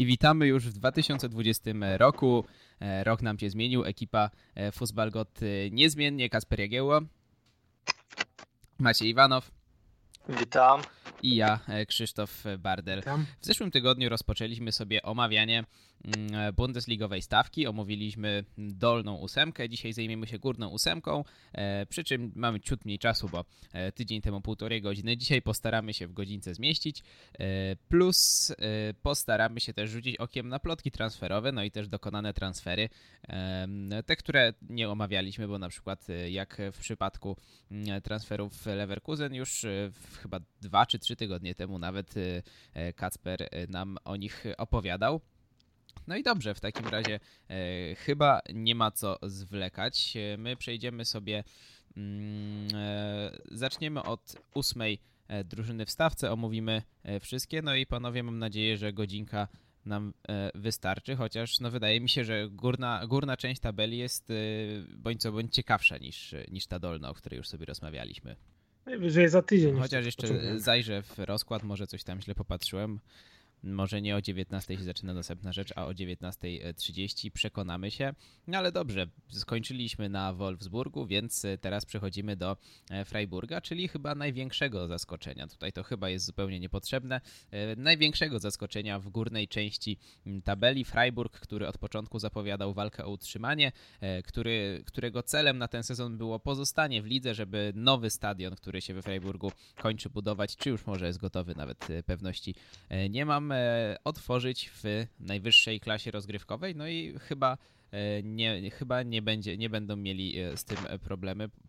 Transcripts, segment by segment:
i witamy już w 2020 roku. Rok nam się zmienił, ekipa Fußballgott niezmiennie. Kasper Jagiełło, Maciej Iwanow. Witam. I ja, Krzysztof Bardel. Witam. W zeszłym tygodniu rozpoczęliśmy sobie omawianie bundesligowej stawki. Omówiliśmy dolną ósemkę, dzisiaj zajmiemy się górną ósemką, przy czym mamy ciut mniej czasu, bo tydzień temu półtorej godziny. Dzisiaj postaramy się w godzince zmieścić, plus postaramy się też rzucić okiem na plotki transferowe, no i też dokonane transfery, te, które nie omawialiśmy, bo na przykład jak w przypadku transferów Leverkusen już chyba 2 czy 3 tygodnie temu nawet Kacper nam o nich opowiadał. No i dobrze, w takim razie chyba nie ma co zwlekać. My przejdziemy sobie, zaczniemy od 8 drużyny w stawce, omówimy wszystkie. No i panowie, mam nadzieję, że godzinka nam wystarczy, chociaż no wydaje mi się, że górna część tabeli jest bądź co bądź ciekawsza niż ta dolna, o której już sobie rozmawialiśmy. Najwyżej za tydzień. Chociaż jeszcze zajrzę w rozkład, może coś tam źle popatrzyłem. Może nie o 19:00 się zaczyna następna rzecz, a o 19:30 przekonamy się. No ale dobrze, skończyliśmy na Wolfsburgu, więc teraz przechodzimy do Freiburga, czyli chyba największego zaskoczenia. Tutaj to chyba jest zupełnie niepotrzebne. Największego zaskoczenia w górnej części tabeli. Freiburg, który od początku zapowiadał walkę o utrzymanie, którego celem na ten sezon było pozostanie w lidze, żeby nowy stadion, który się we Freiburgu kończy budować, czy już może jest gotowy, nawet pewności nie mam, otworzyć w najwyższej klasie rozgrywkowej, no i chyba nie będą mieli z tym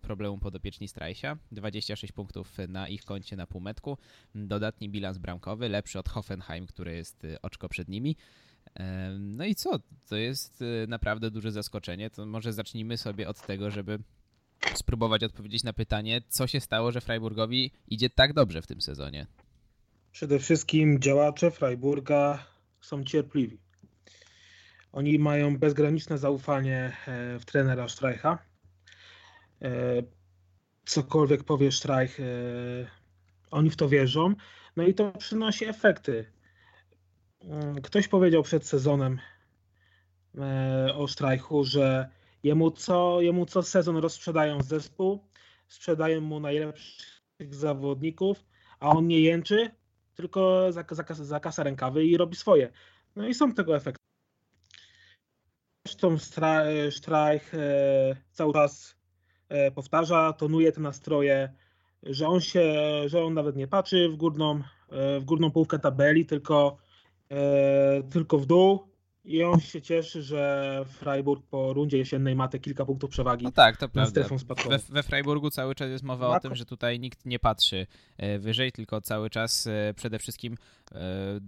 problemu podopieczni Streicha. 26 punktów na ich koncie na półmetku, dodatni bilans bramkowy, lepszy od Hoffenheim, który jest oczko przed nimi. No i co? To jest naprawdę duże zaskoczenie. To może zacznijmy sobie od tego, żeby spróbować odpowiedzieć na pytanie, co się stało, że Freiburgowi idzie tak dobrze w tym sezonie. Przede wszystkim działacze Freiburga są cierpliwi. Oni mają bezgraniczne zaufanie w trenera Streicha. Cokolwiek powie Streich, oni w to wierzą. No i to przynosi efekty. Ktoś powiedział przed sezonem o Streichu, że jemu co sezon rozprzedają zespół, sprzedają mu najlepszych zawodników, a on nie jęczy, tylko za kasę rękawy i robi swoje. No i są tego efekty. Zresztą Streich cały czas powtarza, tonuje te nastroje, że on nawet nie patrzy w górną półkę tabeli, tylko w dół. I on się cieszy, że Freiburg po rundzie jesiennej ma te kilka punktów przewagi. No tak, to prawda. We Freiburgu cały czas jest mowa o tym, że tutaj nikt nie patrzy wyżej, tylko cały czas przede wszystkim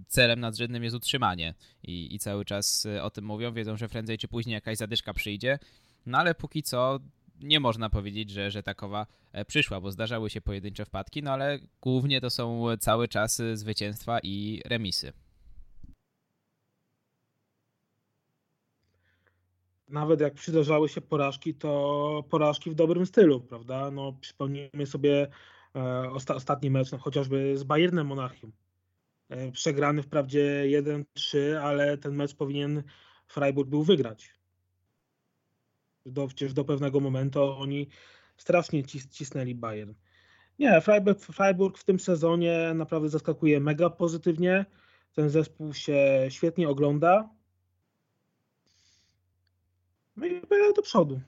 celem nadrzędnym jest utrzymanie. I cały czas o tym mówią, wiedzą, że prędzej czy później jakaś zadyszka przyjdzie. No ale póki co nie można powiedzieć, że takowa przyszła, bo zdarzały się pojedyncze wpadki, no ale głównie to są cały czas zwycięstwa i remisy. Nawet jak przydarzały się porażki, to porażki w dobrym stylu, prawda? No, przypomnijmy sobie ostatni mecz, no, chociażby z Bayernem Monachium. Przegrany wprawdzie 1-3, ale ten mecz powinien Freiburg był wygrać. Przecież do pewnego momentu oni strasznie cisnęli Bayern. Nie, Freiburg w tym sezonie naprawdę zaskakuje mega pozytywnie. Ten zespół się świetnie ogląda. No i do przodu.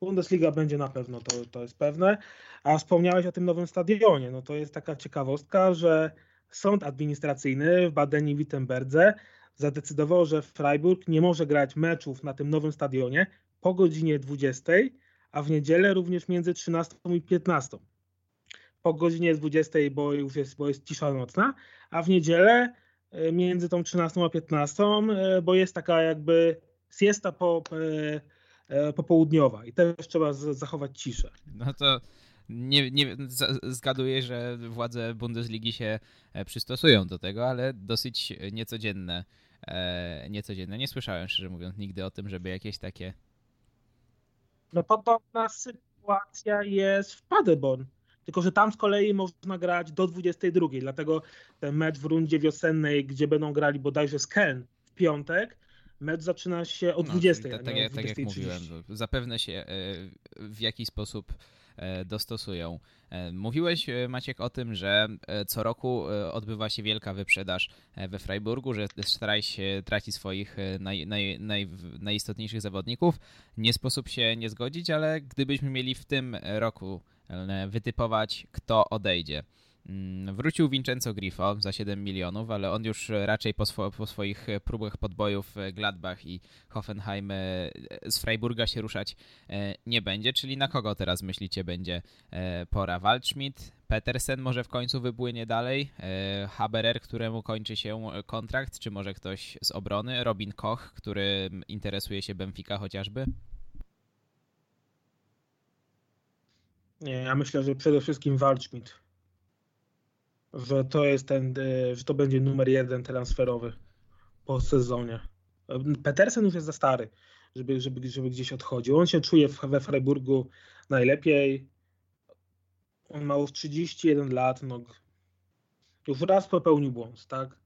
Bundesliga będzie na pewno, to jest pewne. A wspomniałeś o tym nowym stadionie. No to jest taka ciekawostka, że sąd administracyjny w Badenii-Wittemberdze zadecydował, że Freiburg nie może grać meczów na tym nowym stadionie po godzinie 20, a w niedzielę również między 13 i 15. Po godzinie 20, bo już jest, cisza nocna, a w niedzielę między tą 13 a 15, bo jest taka jakby siesta popołudniowa i też trzeba zachować ciszę. No to nie zgaduję, że władze Bundesligi się przystosują do tego, ale dosyć niecodzienne. Nie słyszałem, szczerze mówiąc, nigdy o tym, żeby jakieś takie... No podobna sytuacja jest w Paderborn. Tylko że tam z kolei można grać do 22. Dlatego ten mecz w rundzie wiosennej, gdzie będą grali bodajże z Köln w piątek, mecz zaczyna się o 20. Tak jak mówiłem, zapewne się w jakiś sposób dostosują. Mówiłeś, Maciek, o tym, że co roku odbywa się wielka wyprzedaż we Freiburgu, że Streich traci swoich najistotniejszych zawodników. Nie sposób się nie zgodzić, ale gdybyśmy mieli w tym roku wytypować, kto odejdzie. Wrócił Vincenzo Grifo za 7 milionów, ale on już raczej po swoich próbach podbojów Gladbach i Hoffenheim z Freiburga się ruszać nie będzie, czyli na kogo teraz myślicie będzie pora? Waldschmidt, Petersen może w końcu wypłynie dalej, Haberer, któremu kończy się kontrakt, czy może ktoś z obrony, Robin Koch, który interesuje się Benfica chociażby? Nie, ja myślę, że przede wszystkim Waldschmidt. Że to będzie numer jeden transferowy po sezonie. Petersen już jest za stary, żeby gdzieś odchodził. On się czuje we Freiburgu najlepiej. On ma już 31 lat. No, już raz popełnił błąd, tak?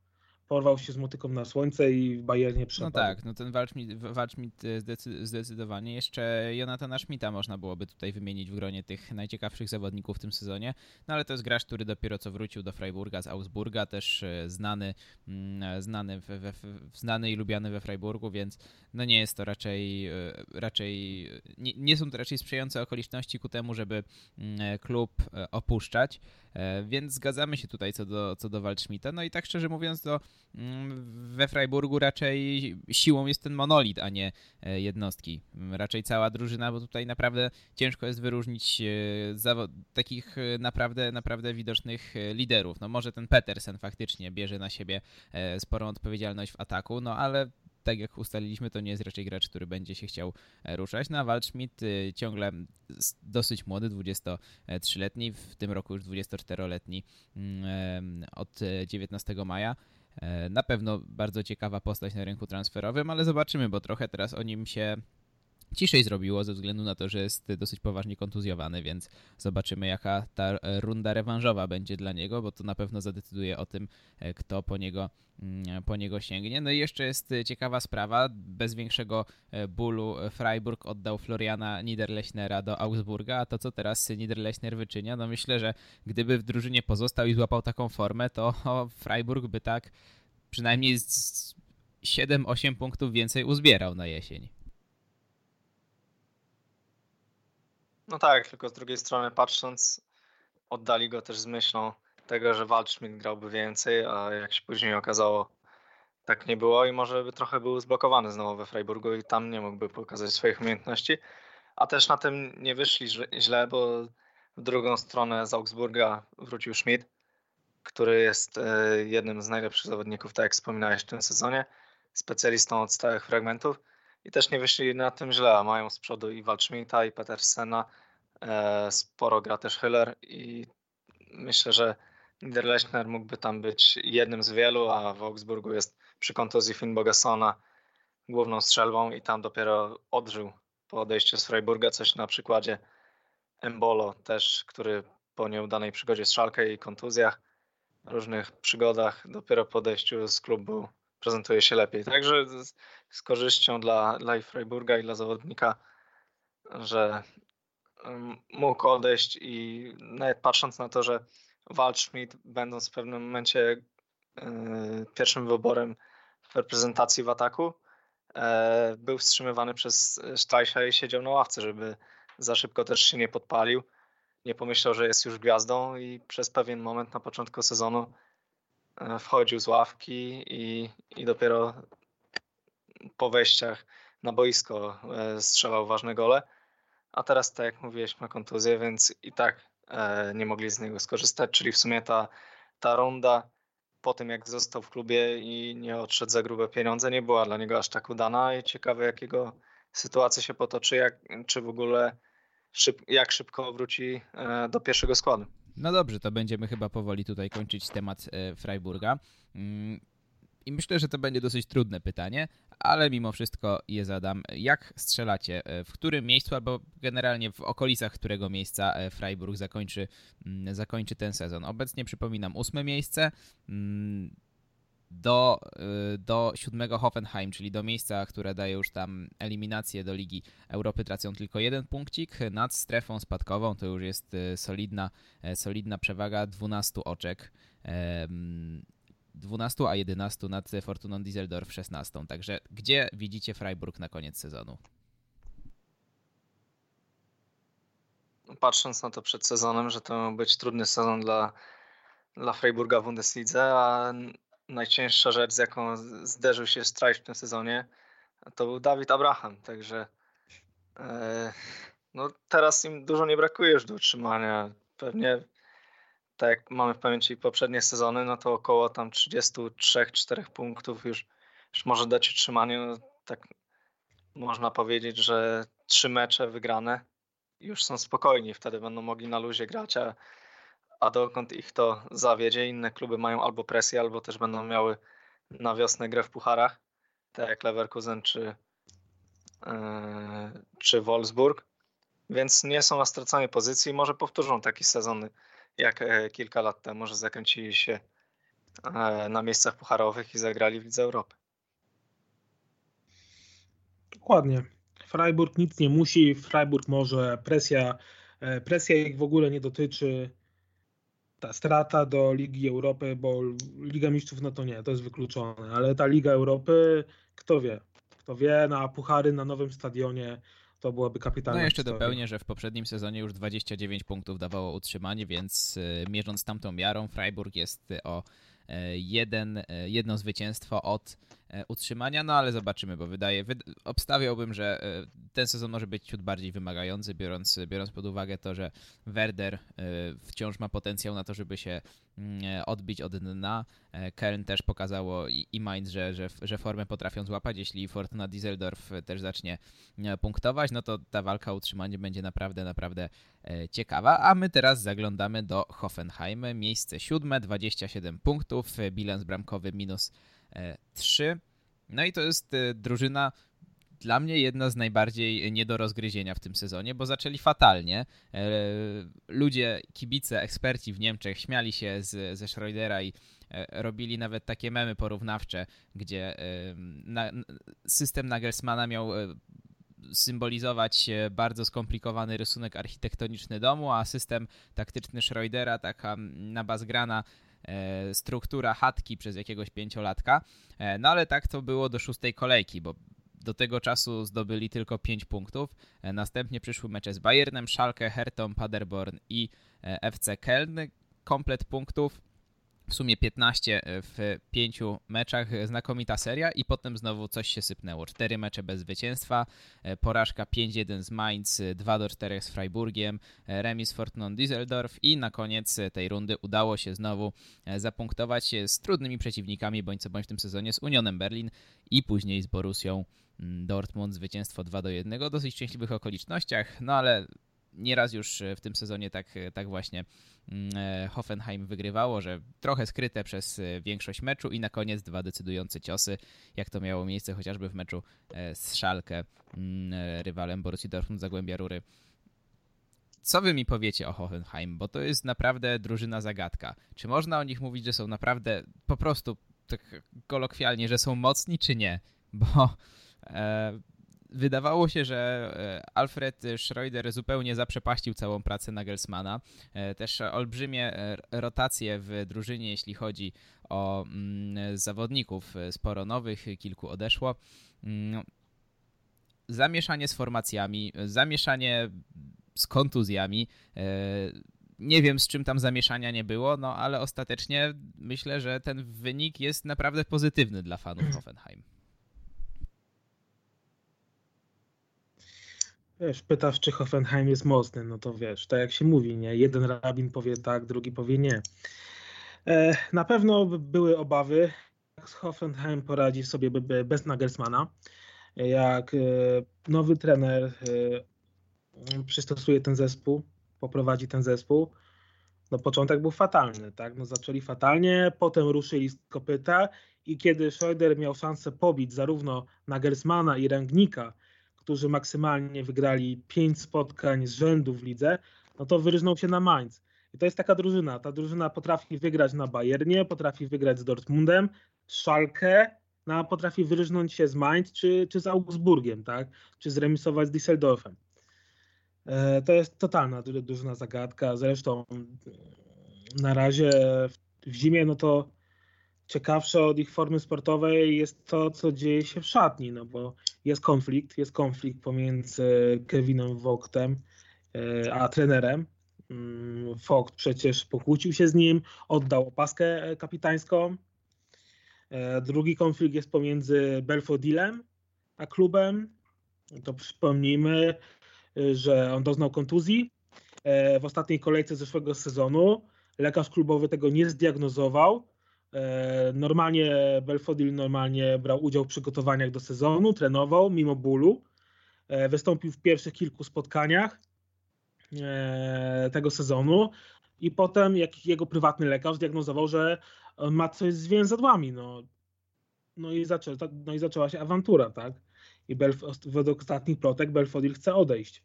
Porwał się z motyką na słońce i w Bayernie przepadł. No tak, no ten Waldschmidt zdecydowanie. Jeszcze Jonathana Schmidta można byłoby tutaj wymienić w gronie tych najciekawszych zawodników w tym sezonie, no ale to jest gracz, który dopiero co wrócił do Freiburga z Augsburga, też znany i lubiany we Freiburgu, więc no nie jest to raczej nie są to raczej sprzyjające okoliczności ku temu, żeby klub opuszczać, więc zgadzamy się tutaj co do Waldschmidta. No i tak szczerze mówiąc, to we Freiburgu raczej siłą jest ten monolit, a nie jednostki. Raczej cała drużyna, bo tutaj naprawdę ciężko jest wyróżnić takich naprawdę widocznych liderów. No może ten Petersen faktycznie bierze na siebie sporą odpowiedzialność w ataku, no ale tak jak ustaliliśmy, to nie jest raczej gracz, który będzie się chciał ruszać. No a Waldschmidt ciągle dosyć młody, 23-letni, w tym roku już 24-letni od 19 maja. Na pewno bardzo ciekawa postać na rynku transferowym, ale zobaczymy, bo trochę teraz o nim się ciszej zrobiło ze względu na to, że jest dosyć poważnie kontuzjowany, więc zobaczymy, jaka ta runda rewanżowa będzie dla niego, bo to na pewno zadecyduje o tym, kto po niego sięgnie. No i jeszcze jest ciekawa sprawa, bez większego bólu Freiburg oddał Floriana Niederlechnera do Augsburga, a to co teraz Niederlechner wyczynia, no myślę, że gdyby w drużynie pozostał i złapał taką formę, to Freiburg by tak przynajmniej 7-8 punktów więcej uzbierał na jesień. No tak, tylko z drugiej strony patrząc, oddali go też z myślą tego, że Waldschmidt grałby więcej, a jak się później okazało, tak nie było i może by trochę był zblokowany znowu we Freiburgu i tam nie mógłby pokazać swoich umiejętności. A też na tym nie wyszli źle, bo w drugą stronę z Augsburga wrócił Schmidt, który jest jednym z najlepszych zawodników, tak jak wspominałeś, w tym sezonie, specjalistą od stałych fragmentów. I też nie wyszli na tym źle, mają z przodu i Waldschmidta, i Petersena, sporo gra też Hiller i myślę, że Niederlechner mógłby tam być jednym z wielu, a w Augsburgu jest przy kontuzji Finn Bogassona główną strzelbą i tam dopiero odżył po odejściu z Freiburga, coś na przykładzie Embolo też, który po nieudanej przygodzie z Schalke i kontuzjach, różnych przygodach dopiero po odejściu z klubu prezentuje się lepiej. Także z korzyścią dla Freiburga i dla zawodnika, że mógł odejść i nawet patrząc na to, że Waldschmidt będąc w pewnym momencie pierwszym wyborem w reprezentacji w ataku był wstrzymywany przez Streicha i siedział na ławce, żeby za szybko też się nie podpalił. Nie pomyślał, że jest już gwiazdą i przez pewien moment na początku sezonu wchodził z ławki i dopiero po wejściach na boisko strzelał ważne gole, a teraz tak jak mówiłeś ma kontuzję, więc i tak nie mogli z niego skorzystać, czyli w sumie ta runda po tym jak został w klubie i nie odszedł za grube pieniądze nie była dla niego aż tak udana i ciekawe jak jego sytuacja się potoczy, czy w ogóle jak szybko wróci do pierwszego składu. No dobrze, to będziemy chyba powoli tutaj kończyć temat Freiburga. I myślę, że to będzie dosyć trudne pytanie, ale mimo wszystko je zadam. Jak strzelacie? W którym miejscu albo generalnie w okolicach którego miejsca Freiburg zakończy ten sezon? Obecnie przypominam 8. miejsce. Do 7. Hoffenheim, czyli do miejsca, które daje już tam eliminację do Ligi Europy, tracą tylko 1 punkcik. Nad strefą spadkową to już jest solidna przewaga 12 oczek. 12, a 11 nad Fortuną Düsseldorf 16. Także gdzie widzicie Freiburg na koniec sezonu? Patrząc na to przed sezonem, że to ma być trudny sezon dla Freiburga w Bundeslidze, a najcięższa rzecz, z jaką zderzył się Streich w tym sezonie, to był David Abraham. Także teraz im dużo nie brakuje już do utrzymania. Pewnie tak jak mamy w pamięci poprzednie sezony, no to około tam 33-4 punktów już może dać utrzymanie. No, tak można powiedzieć, że 3 mecze wygrane już są spokojni. Wtedy będą mogli na luzie grać, a dokąd ich to zawiedzie. Inne kluby mają albo presję, albo też będą miały na wiosnę grę w pucharach, tak jak Leverkusen czy Wolfsburg. Więc nie są na straconej pozycji. Może powtórzą taki sezon jak kilka lat temu, że zakręcili się na miejscach pucharowych i zagrali w Lidze Europy. Dokładnie. Freiburg nic nie musi. Freiburg może. Presja ich w ogóle nie dotyczy. Ta strata do Ligi Europy, bo Liga Mistrzów no to nie, to jest wykluczone, ale ta Liga Europy, kto wie, na puchary na nowym stadionie to byłaby kapitalna. No jeszcze dopełnię, że w poprzednim sezonie już 29 punktów dawało utrzymanie, więc mierząc tamtą miarą Freiburg jest o jedno zwycięstwo od utrzymania, no ale zobaczymy, bo obstawiałbym, że ten sezon może być ciut bardziej wymagający, biorąc pod uwagę to, że Werder wciąż ma potencjał na to, żeby się odbić od dna. Köln też pokazało i Mainz, że formę potrafią złapać. Jeśli Fortuna Düsseldorf też zacznie punktować, no to ta walka o utrzymanie będzie naprawdę, naprawdę ciekawa. A my teraz zaglądamy do Hoffenheim. Miejsce 7, 27 punktów, bilans bramkowy -3. No i to jest drużyna dla mnie jedna z najbardziej nie do rozgryzienia w tym sezonie, bo zaczęli fatalnie. Ludzie, kibice, eksperci w Niemczech śmiali się ze Schroedera i robili nawet takie memy porównawcze, gdzie system Nagelsmana miał symbolizować bardzo skomplikowany rysunek architektoniczny domu, a system taktyczny Schroedera, taka nabazgrana struktura chatki przez jakiegoś 5-latka, no ale tak to było do 6. kolejki, bo do tego czasu zdobyli tylko 5 punktów. Następnie przyszły mecze z Bayernem, Schalke, Hertą, Paderborn i FC Köln. Komplet punktów, w sumie 15 w 5 meczach, znakomita seria i potem znowu coś się sypnęło. 4 mecze bez zwycięstwa, porażka 5-1 z Mainz, 2-4 z Freiburgiem, remis z Fortuną Düsseldorf i na koniec tej rundy udało się znowu zapunktować z trudnymi przeciwnikami, bądź co bądź w tym sezonie, z Unionem Berlin i później z Borussią Dortmund. Zwycięstwo 2-1 w dosyć szczęśliwych okolicznościach, no ale nieraz już w tym sezonie tak właśnie Hoffenheim wygrywało, że trochę skryte przez większość meczu i na koniec 2 decydujące ciosy, jak to miało miejsce chociażby w meczu z Schalke, rywalem Borussii Dortmund, Zagłębia Rury. Co wy mi powiecie o Hoffenheim? Bo to jest naprawdę drużyna zagadka. Czy można o nich mówić, że są naprawdę, po prostu tak kolokwialnie, że są mocni, czy nie? Bo wydawało się, że Alfred Schroeder zupełnie zaprzepaścił całą pracę Nagelsmana. Też olbrzymie rotacje w drużynie, jeśli chodzi o zawodników. Sporo nowych, kilku odeszło. Zamieszanie z formacjami, zamieszanie z kontuzjami. Nie wiem, z czym tam zamieszania nie było, no ale ostatecznie myślę, że ten wynik jest naprawdę pozytywny dla fanów Hoffenheim. Wiesz, pytasz, czy Hoffenheim jest mocny, no to wiesz, tak jak się mówi, nie? Jeden rabin powie tak, drugi powie nie. Na pewno były obawy, jak Hoffenheim poradzi sobie bez Nagelsmana, jak nowy trener przystosuje ten zespół, poprowadzi ten zespół. no początek był fatalny, tak? No zaczęli fatalnie, potem ruszyli z kopyta i kiedy Schroeder miał szansę pobić zarówno Nagelsmana i Rangnicka, którzy maksymalnie wygrali 5 spotkań z rzędu w lidze, no to wyrżnął się na Mainz. I to jest taka drużyna. Ta drużyna potrafi wygrać na Bayernie, potrafi wygrać z Dortmundem, z Schalke, no, potrafi wyrżnąć się z Mainz czy z Augsburgiem, tak? Czy zremisować z Düsseldorfem. To jest totalna drużyna zagadka. Zresztą na razie w zimie, no to ciekawsze od ich formy sportowej jest to, co dzieje się w szatni, no bo jest konflikt pomiędzy Kevinem Vogtem a trenerem. Vogt przecież pokłócił się z nim, oddał opaskę kapitańską. Drugi konflikt jest pomiędzy Belfodilem a klubem. To przypomnijmy, że on doznał kontuzji w ostatniej kolejce zeszłego sezonu. Lekarz klubowy tego nie zdiagnozował. Belfodil brał udział w przygotowaniach do sezonu, trenował mimo bólu. Wystąpił w pierwszych kilku spotkaniach tego sezonu i potem jak jego prywatny lekarz zdiagnozował, że ma coś z więzadłami. No i zaczęła się awantura, tak? I według ostatnich plotek Belfodil chce odejść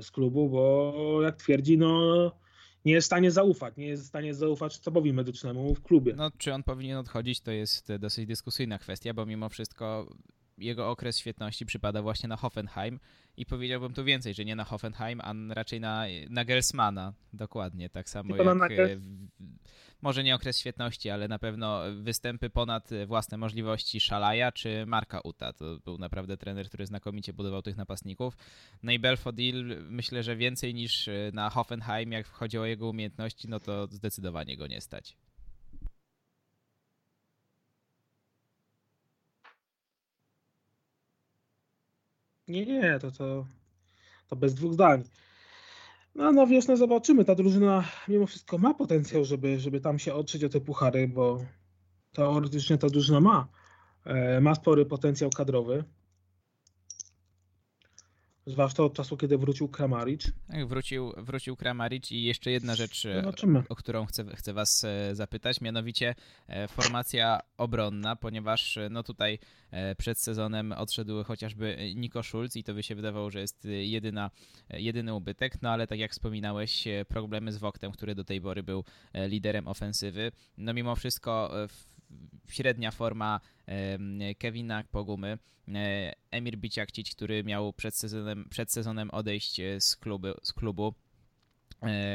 z klubu, bo jak twierdzi, nie jest w stanie zaufać, sztabowi medycznemu w klubie. No, czy on powinien odchodzić, to jest dosyć dyskusyjna kwestia, bo mimo wszystko jego okres świetności przypada właśnie na Hoffenheim i powiedziałbym tu więcej, że nie na Hoffenheim, a raczej na Nagelsmana, dokładnie, tak samo jak może nie okres świetności, ale na pewno występy ponad własne możliwości Szalaja czy Marka Uta. To był naprawdę trener, który znakomicie budował tych napastników. No i Belfodil, myślę, że więcej niż na Hoffenheim, jak chodzi o jego umiejętności, no to zdecydowanie go nie stać. Nie, to bez dwóch zdań. No na wiosnę zobaczymy. Ta drużyna mimo wszystko ma potencjał, żeby tam się otrzeć o te puchary, bo teoretycznie ta drużyna ma spory potencjał kadrowy. Zwłaszcza od czasu, kiedy wrócił Kramaric. Tak, wrócił Kramaric i jeszcze jedna rzecz, o którą chcę was zapytać, mianowicie formacja obronna, ponieważ tutaj przed sezonem odszedł chociażby Nico Schulz i to by się wydawało, że jest jedyny ubytek, ale tak jak wspominałeś, problemy z Vogtem, który do tej pory był liderem ofensywy. Mimo wszystko średnia forma Kevina Pogumy, Emir Biciakcić, który miał przed sezonem odejść z klubu,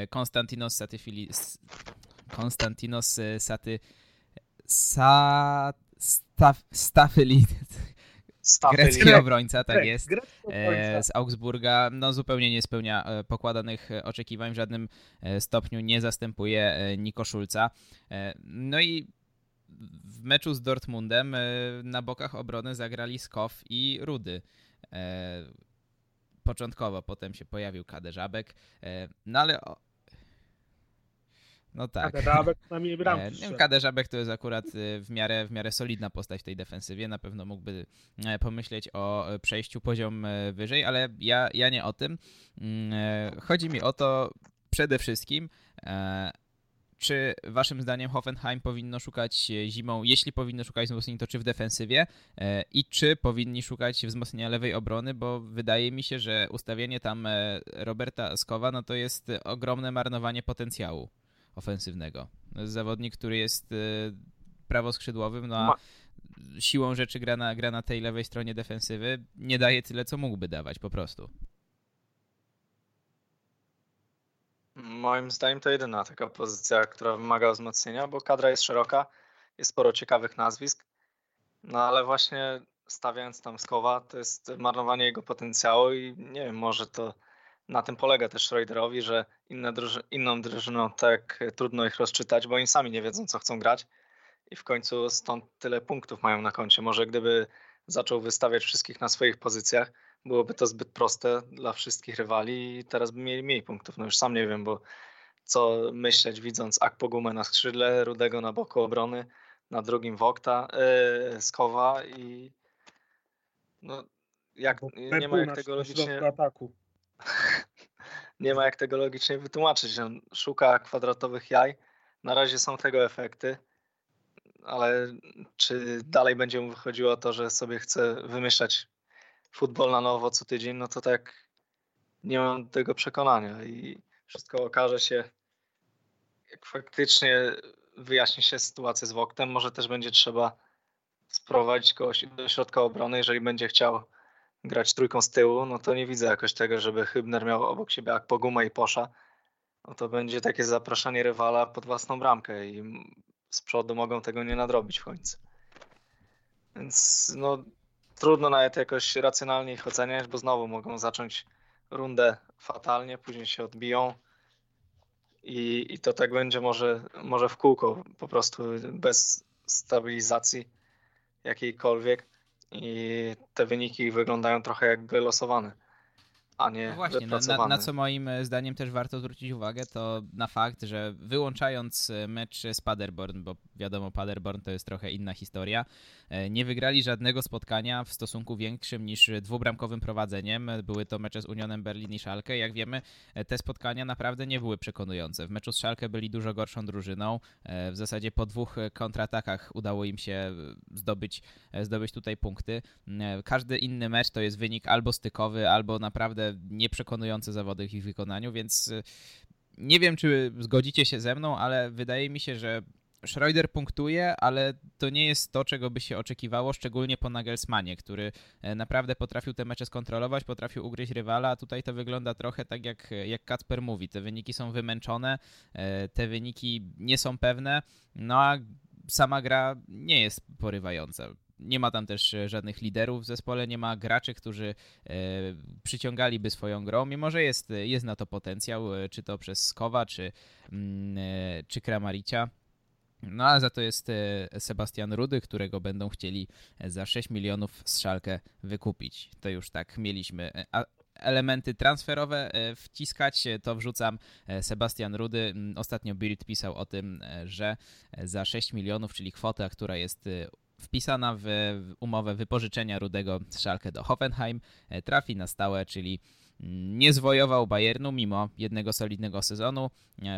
Konstantinos Stafylidis. Grecki obrońca, tak jest, z Augsburga, zupełnie nie spełnia pokładanych oczekiwań, w żadnym stopniu nie zastępuje Nico Schulza. I w meczu z Dortmundem na bokach obrony zagrali Skow i Rudy. Początkowo, potem się pojawił Kaderzabek, ale... No tak. Kaderzabek to jest akurat w miarę solidna postać w tej defensywie. Na pewno mógłby pomyśleć o przejściu poziom wyżej, ale ja nie o tym. Chodzi mi o to przede wszystkim... Czy waszym zdaniem Hoffenheim powinno szukać zimą, jeśli powinno szukać wzmocnień, to czy w defensywie i czy powinni szukać wzmocnienia lewej obrony, bo wydaje mi się, że ustawienie tam Roberta Skowa to jest ogromne marnowanie potencjału ofensywnego. Zawodnik, który jest prawoskrzydłowym, a siłą rzeczy gra na tej lewej stronie defensywy, nie daje tyle, co mógłby dawać po prostu. Moim zdaniem to jedyna taka pozycja, która wymaga wzmocnienia, bo kadra jest szeroka, jest sporo ciekawych nazwisk, ale właśnie stawiając tam Skowa, to jest marnowanie jego potencjału i nie wiem, może to na tym polega też Schroederowi, że inną drużyną tak trudno ich rozczytać, bo oni sami nie wiedzą, co chcą grać i w końcu stąd tyle punktów mają na koncie. Może gdyby zaczął wystawiać wszystkich na swoich pozycjach, byłoby to zbyt proste dla wszystkich rywali i teraz by mieli mniej punktów. Już sam nie wiem, bo co myśleć, widząc Akpogumę na skrzydle, Rudego na boku obrony, na drugim Vogta, Skowa i nie ma jak tego logicznie... ataku. nie ma jak tego logicznie wytłumaczyć, że on szuka kwadratowych jaj. Na razie są tego efekty, ale czy dalej będzie mu wychodziło to, że sobie chce wymyślać futbol na nowo co tydzień, no to tak nie mam tego przekonania i wszystko okaże się, jak faktycznie wyjaśni się sytuacja z Woktem, może też będzie trzeba sprowadzić kogoś do środka obrony, jeżeli będzie chciał grać trójką z tyłu, no to nie widzę jakoś tego, żeby Hübner miał obok siebie Akpogumę i Posza, no to będzie takie zapraszanie rywala pod własną bramkę i z przodu mogą tego nie nadrobić w końcu. Więc no trudno nawet jakoś racjonalnie ich oceniać, bo znowu mogą zacząć rundę fatalnie, później się odbiją i to tak będzie może w kółko, po prostu bez stabilizacji jakiejkolwiek i te wyniki wyglądają trochę jakby losowane, a nie no właśnie, wypracowane. Na co moim zdaniem też warto zwrócić uwagę, to na fakt, że wyłączając mecz z Paderborn, bo wiadomo Paderborn to jest trochę inna historia, nie wygrali żadnego spotkania w stosunku większym niż dwubramkowym prowadzeniem. Były to mecze z Unionem Berlin i Schalke. Jak wiemy, te spotkania naprawdę nie były przekonujące. W meczu z Schalke byli dużo gorszą drużyną. W zasadzie po dwóch kontratakach udało im się zdobyć tutaj punkty. Każdy inny mecz to jest wynik albo stykowy, albo naprawdę nieprzekonujące zawody w ich wykonaniu, więc nie wiem, czy zgodzicie się ze mną, ale wydaje mi się, że Schroeder punktuje, ale to nie jest to, czego by się oczekiwało, szczególnie po Nagelsmanie, który naprawdę potrafił te mecze skontrolować, potrafił ugryźć rywala, a tutaj to wygląda trochę tak, jak Kacper mówi. Te wyniki są wymęczone, te wyniki nie są pewne, no a sama gra nie jest porywająca. Nie ma tam też żadnych liderów w zespole, nie ma graczy, którzy przyciągaliby swoją grą, mimo że jest na to potencjał, czy to przez Skowa, czy Kramaricia. No a za to jest Sebastian Rudy, którego będą chcieli za 6 milionów z Schalke wykupić. To już tak mieliśmy elementy transferowe wciskać, to wrzucam Sebastian Rudy. Ostatnio Bild pisał o tym, że za 6 milionów, czyli kwota, która jest wpisana w umowę wypożyczenia Rudego z Schalke do Hoffenheim, trafi na stałe, czyli nie zwojował Bayernu mimo jednego solidnego sezonu,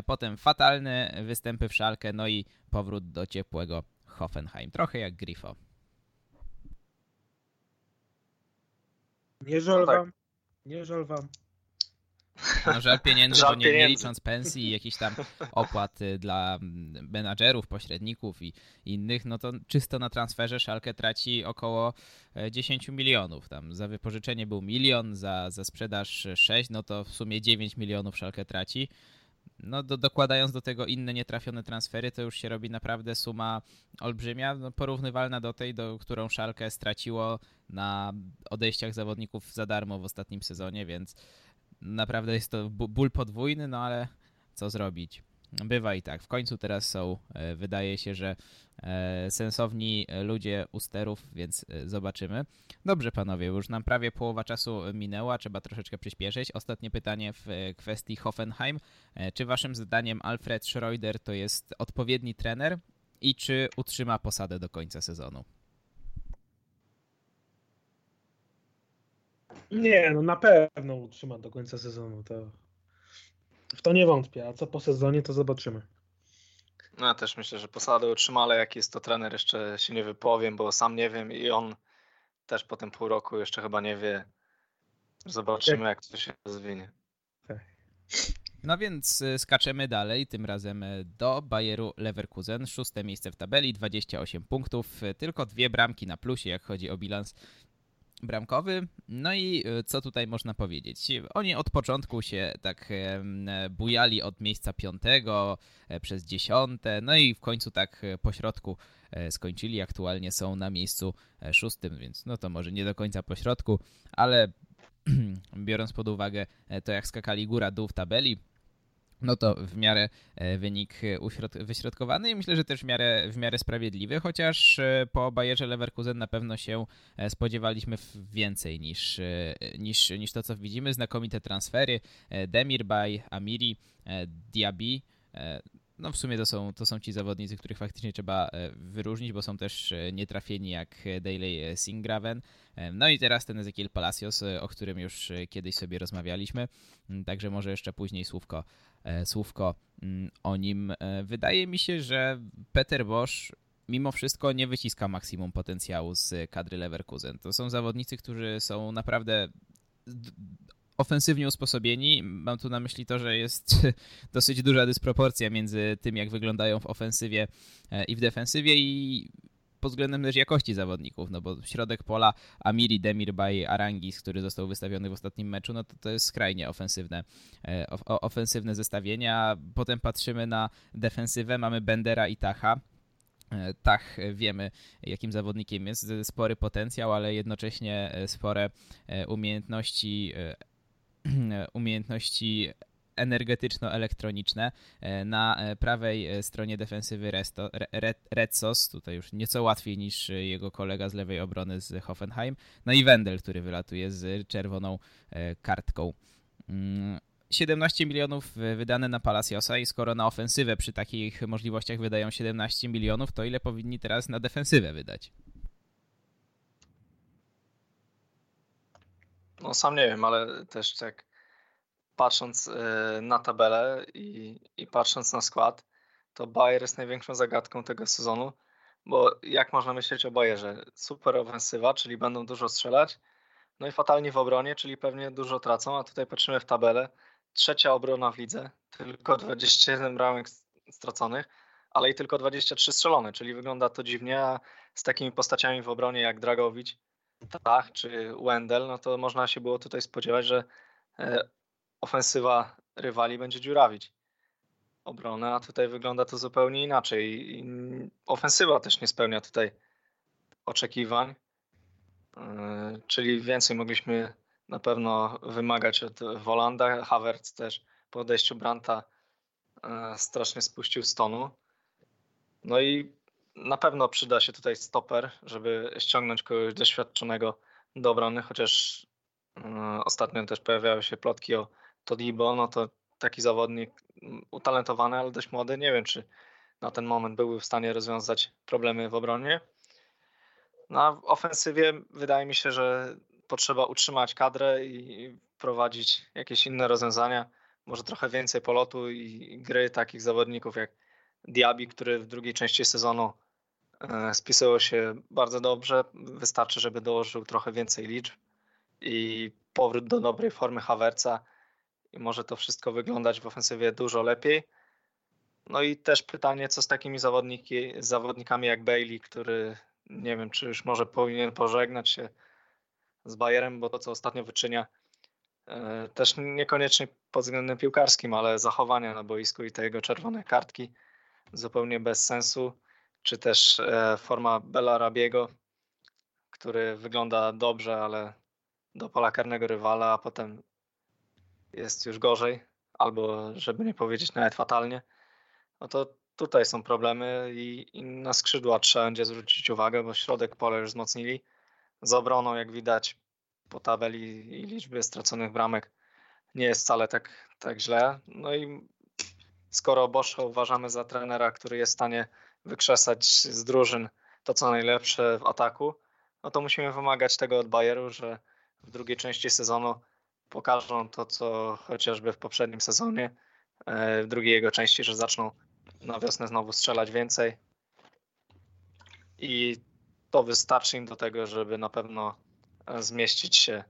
potem fatalne występy w Schalke, no i powrót do ciepłego Hoffenheim. Trochę jak Grifo. Nie żal wam, nie żal wam. No, żal pieniędzy, bo nie licząc pensji i jakichś tam opłat dla menadżerów, pośredników i innych, no to czysto na transferze Schalke traci około 10 milionów. Tam za wypożyczenie był 1 milion, za sprzedaż 6, no to w sumie 9 milionów Schalke traci. No dokładając do tego inne nietrafione transfery, to już się robi naprawdę suma olbrzymia, no, porównywalna do tej, którą Schalke straciło na odejściach zawodników za darmo w ostatnim sezonie, więc naprawdę jest to ból podwójny, no ale co zrobić? Bywa i tak. W końcu teraz są, wydaje się, że sensowni ludzie u sterów, więc zobaczymy. Dobrze panowie, już nam prawie połowa czasu minęła, trzeba troszeczkę przyspieszyć. Ostatnie pytanie w kwestii Hoffenheim. Czy waszym zdaniem Alfred Schroeder to jest odpowiedni trener i czy utrzyma posadę do końca sezonu? Nie, no na pewno utrzyma do końca sezonu. W to nie wątpię, a co po sezonie, to zobaczymy. No ja też myślę, że posadę utrzyma, ale jaki jest to trener, jeszcze się nie wypowiem, bo sam nie wiem i on też po tym pół roku jeszcze chyba nie wie. Zobaczymy, jak to się rozwinie. No więc skaczemy dalej, tym razem do Bayeru Leverkusen. 6. miejsce w tabeli, 28 punktów, tylko 2 bramki na plusie, jak chodzi o bilans bramkowy. No i co tutaj można powiedzieć? Oni od początku się tak bujali od miejsca 5 przez 10, no i w końcu tak po środku skończyli. Aktualnie są na miejscu 6, więc no to może nie do końca po środku, ale biorąc pod uwagę to, jak skakali góra-dół w tabeli, no to w miarę wynik wyśrodkowany i myślę, że też w miarę sprawiedliwy, chociaż po Bayerze Leverkusen na pewno się spodziewaliśmy więcej niż to, co widzimy. Znakomite transfery: Demirbay, Amiri, Diaby, No w sumie to są ci zawodnicy, których faktycznie trzeba wyróżnić, bo są też nietrafieni jak Daley Singraven. No i teraz ten Ezequiel Palacios, o którym już kiedyś sobie rozmawialiśmy. Także może jeszcze później słówko o nim. Wydaje mi się, że Peter Bosz mimo wszystko nie wyciska maksimum potencjału z kadry Leverkusen. To są zawodnicy, którzy są naprawdę ofensywnie usposobieni. Mam tu na myśli to, że jest dosyć duża dysproporcja między tym, jak wyglądają w ofensywie i w defensywie, i pod względem też jakości zawodników, no bo środek pola Amiri Demirbay Arangis, który został wystawiony w ostatnim meczu, no to jest skrajnie ofensywne zestawienie, a potem patrzymy na defensywę, mamy Bendera i Taha. Tak, wiemy, jakim zawodnikiem jest, spory potencjał, ale jednocześnie spore umiejętności energetyczno-elektroniczne. Na prawej stronie defensywy Retsos, tutaj już nieco łatwiej niż jego kolega z lewej obrony z Hoffenheim, no i Wendel, który wylatuje z czerwoną kartką. 17 milionów wydane na Palaciosa i skoro na ofensywę przy takich możliwościach wydają 17 milionów, to ile powinni teraz na defensywę wydać? No sam nie wiem, ale też tak patrząc na tabelę i patrząc na skład, to Bayer jest największą zagadką tego sezonu, bo jak można myśleć o Bayerze? Super ofensywa, czyli będą dużo strzelać, no i fatalnie w obronie, czyli pewnie dużo tracą, a tutaj patrzymy w tabelę. Trzecia obrona w lidze, tylko 21 bramek straconych, ale i tylko 23 strzelone, czyli wygląda to dziwnie, a z takimi postaciami w obronie jak Dragowicz, Tach czy Wendel, no to można się było tutaj spodziewać, że ofensywa rywali będzie dziurawić obronę, a tutaj wygląda to zupełnie inaczej. I ofensywa też nie spełnia tutaj oczekiwań, czyli więcej mogliśmy na pewno wymagać od Volanda. Havertz też po odejściu Brandta strasznie spuścił z tonu. No i na pewno przyda się tutaj stoper, żeby ściągnąć kogoś doświadczonego do obrony, chociaż ostatnio też pojawiały się plotki o Todibo, no to taki zawodnik utalentowany, ale dość młody. Nie wiem, czy na ten moment byłby w stanie rozwiązać problemy w obronie. Na ofensywie wydaje mi się, że potrzeba utrzymać kadrę i prowadzić jakieś inne rozwiązania. Może trochę więcej polotu i gry takich zawodników jak Diaby, który w drugiej części sezonu spisywał się bardzo dobrze. Wystarczy, żeby dołożył trochę więcej liczb i powrót do dobrej formy Havertza. I może to wszystko wyglądać w ofensywie dużo lepiej. No i też pytanie, co z takimi zawodnikami jak Bailey, który nie wiem, czy już może powinien pożegnać się z Bayerem, bo to, co ostatnio wyczynia, też niekoniecznie pod względem piłkarskim, ale zachowania na boisku i te jego czerwone kartki zupełnie bez sensu, czy też forma Bellarabiego, który wygląda dobrze, ale do pola karnego rywala, a potem jest już gorzej, albo żeby nie powiedzieć nawet fatalnie, no to tutaj są problemy i na skrzydła trzeba będzie zwrócić uwagę, bo środek pola już wzmocnili. Z obroną, jak widać po tabeli i liczbie straconych bramek, nie jest wcale tak źle. No i skoro Boscha uważamy za trenera, który jest w stanie wykrzesać z drużyn to, co najlepsze w ataku, no to musimy wymagać tego od Bayeru, że w drugiej części sezonu pokażą to, co chociażby w poprzednim sezonie, w drugiej jego części, że zaczną na wiosnę znowu strzelać więcej i to wystarczy im do tego, żeby na pewno zmieścić się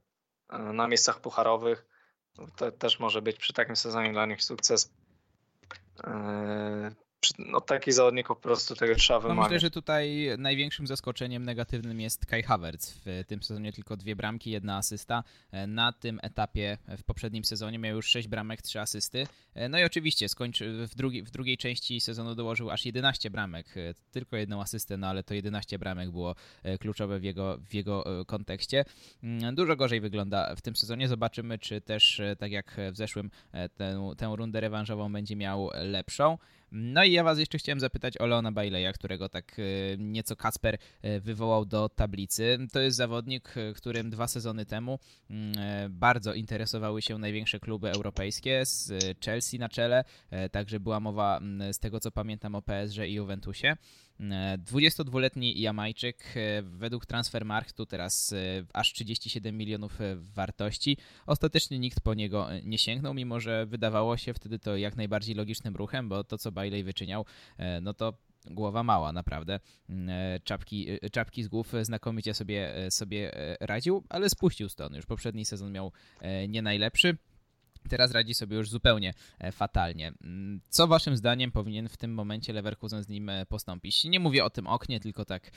na miejscach pucharowych. To też może być przy takim sezonie dla nich sukces. No takich zawodników po prostu tego trzeba wymagać. Myślę, że tutaj największym zaskoczeniem negatywnym jest Kai Havertz. W tym sezonie tylko 2 bramki, 1 asysta. Na tym etapie w poprzednim sezonie miał już 6 bramek, 3 asysty. No i oczywiście w drugiej części sezonu dołożył aż 11 bramek. Tylko 1 asystę, no ale to 11 bramek było kluczowe w jego kontekście. Dużo gorzej wygląda w tym sezonie. Zobaczymy, czy też tak jak w zeszłym tę rundę rewanżową będzie miał lepszą. No i ja was jeszcze chciałem zapytać o Leona Baileya, którego tak nieco Kasper wywołał do tablicy. To jest zawodnik, którym 2 sezony temu bardzo interesowały się największe kluby europejskie, z Chelsea na czele, także była mowa, z tego co pamiętam, o PSG i Juventusie. 22-letni Jamajczyk, według Transfermarktu teraz aż 37 milionów wartości. Ostatecznie nikt po niego nie sięgnął, mimo że wydawało się wtedy to jak najbardziej logicznym ruchem, bo to co Bailey wyczyniał, no to głowa mała, naprawdę. Czapki z głów znakomicie sobie radził, ale spuścił stony. Już poprzedni sezon miał nie najlepszy. Teraz radzi sobie już zupełnie fatalnie. Co waszym zdaniem powinien w tym momencie Leverkusen z nim postąpić? Nie mówię o tym oknie, tylko tak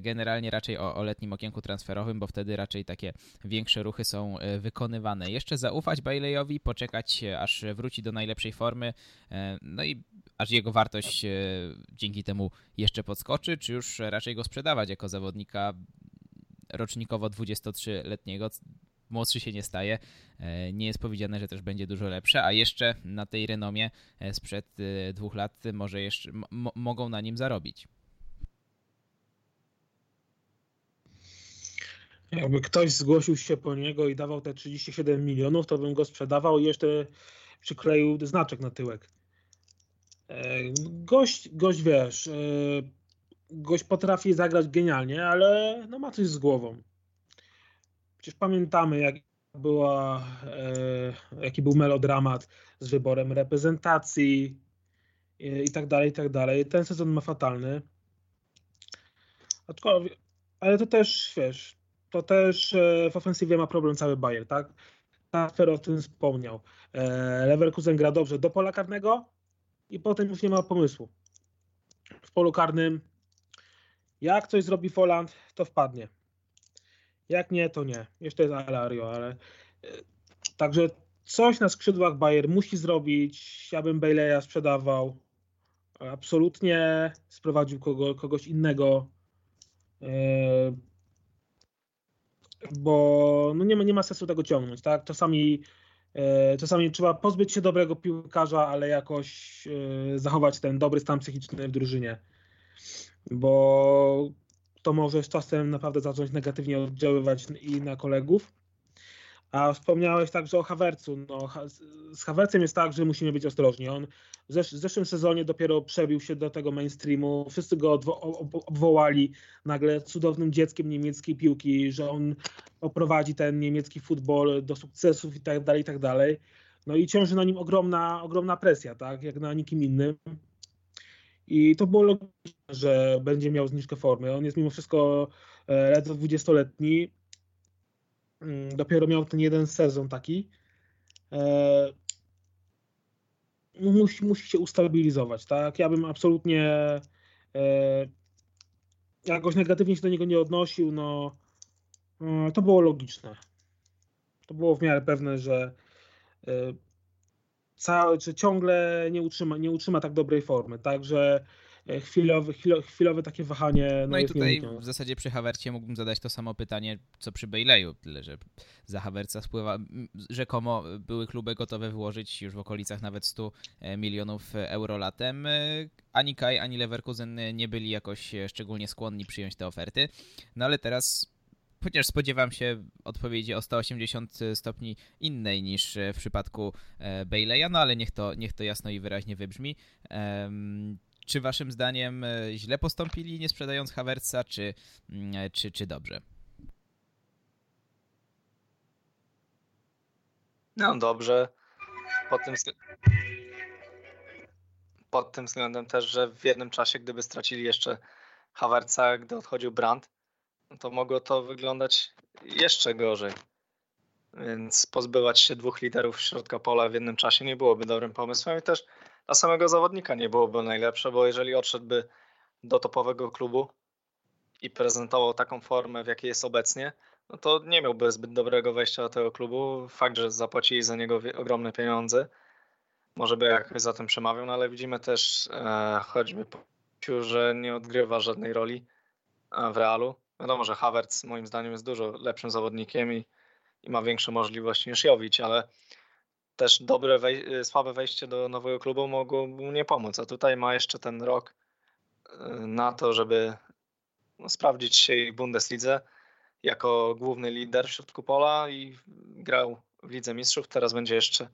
generalnie raczej o letnim okienku transferowym, bo wtedy raczej takie większe ruchy są wykonywane. Jeszcze zaufać Baileyowi, poczekać aż wróci do najlepszej formy, no i aż jego wartość dzięki temu jeszcze podskoczy, czy już raczej go sprzedawać jako zawodnika rocznikowo 23-letniego, młodszy się nie staje, nie jest powiedziane, że też będzie dużo lepsze, a jeszcze na tej renomie sprzed 2 lat może jeszcze mogą na nim zarobić. Jakby ktoś zgłosił się po niego i dawał te 37 milionów, to bym go sprzedawał i jeszcze przykleił znaczek na tyłek. Gość wiesz, gość potrafi zagrać genialnie, ale no ma coś z głową. Przecież pamiętamy, jaki był melodramat z wyborem reprezentacji i tak dalej, i tak dalej. Ten sezon ma fatalny. Aczkolwiek, ale to też, wiesz, w ofensywie ma problem cały Bayer, tak? Kasper o tym wspomniał. Leverkusen gra dobrze do pola karnego i potem już nie ma pomysłu. W polu karnym jak coś zrobi Folland, to wpadnie. Jak nie, to nie. Jeszcze jest Alario, ale... Także coś na skrzydłach Bayer musi zrobić. Ja bym Baileya sprzedawał. Absolutnie sprowadził kogoś innego. Bo no nie ma sensu tego ciągnąć, tak? Czasami trzeba pozbyć się dobrego piłkarza, ale jakoś zachować ten dobry stan psychiczny w drużynie. Bo... to może z czasem naprawdę zacząć negatywnie oddziaływać i na kolegów. A wspomniałeś także o Havertzu. No, z Havertzem jest tak, że musimy być ostrożni. On w zeszłym sezonie dopiero przebił się do tego mainstreamu. Wszyscy go obwołali nagle cudownym dzieckiem niemieckiej piłki, że on oprowadzi ten niemiecki futbol do sukcesów i tak dalej, i tak dalej. No i ciąży na nim ogromna presja, tak? Jak na nikim innym. I to było logiczne, że będzie miał zniżkę formy. On jest mimo wszystko ledwo 20-letni. Dopiero miał ten jeden sezon taki. Musi się ustabilizować, tak? Ja bym absolutnie jakoś negatywnie się do niego nie odnosił. No, to było logiczne. To było w miarę pewne, że ciągle nie utrzyma tak dobrej formy, także chwilowe takie wahanie. No i tutaj w zasadzie przy Havercie mógłbym zadać to samo pytanie, co przy Baileyu, tyle że za Havertza spływa, rzekomo były kluby gotowe wyłożyć już w okolicach nawet 100 milionów euro latem. Ani Kai, ani Leverkusen nie byli jakoś szczególnie skłonni przyjąć te oferty, no ale teraz... Chociaż spodziewam się odpowiedzi o 180 stopni innej niż w przypadku Baileya, no ale niech to jasno i wyraźnie wybrzmi. Czy waszym zdaniem źle postąpili, nie sprzedając Havertza, czy dobrze? No dobrze. Pod tym względem też, że w jednym czasie, gdyby stracili jeszcze Havertza, gdy odchodził Brandt, to mogło to wyglądać jeszcze gorzej. Więc pozbywać się 2 liderów środka pola w jednym czasie nie byłoby dobrym pomysłem i też dla samego zawodnika nie byłoby najlepsze, bo jeżeli odszedłby do topowego klubu i prezentował taką formę, w jakiej jest obecnie, no to nie miałby zbyt dobrego wejścia do tego klubu. Fakt, że zapłacili za niego ogromne pieniądze, może by jakoś za tym przemawiał, no ale widzimy też choćby po Piu, że nie odgrywa żadnej roli w Realu. Wiadomo, że Havertz moim zdaniem jest dużo lepszym zawodnikiem i ma większe możliwości niż Jović, ale też dobre, słabe wejście do nowego klubu mogło mu nie pomóc, a tutaj ma jeszcze ten rok na to, żeby sprawdzić się w Bundeslidze jako główny lider w środku pola i grał w Lidze Mistrzów, teraz będzie jeszcze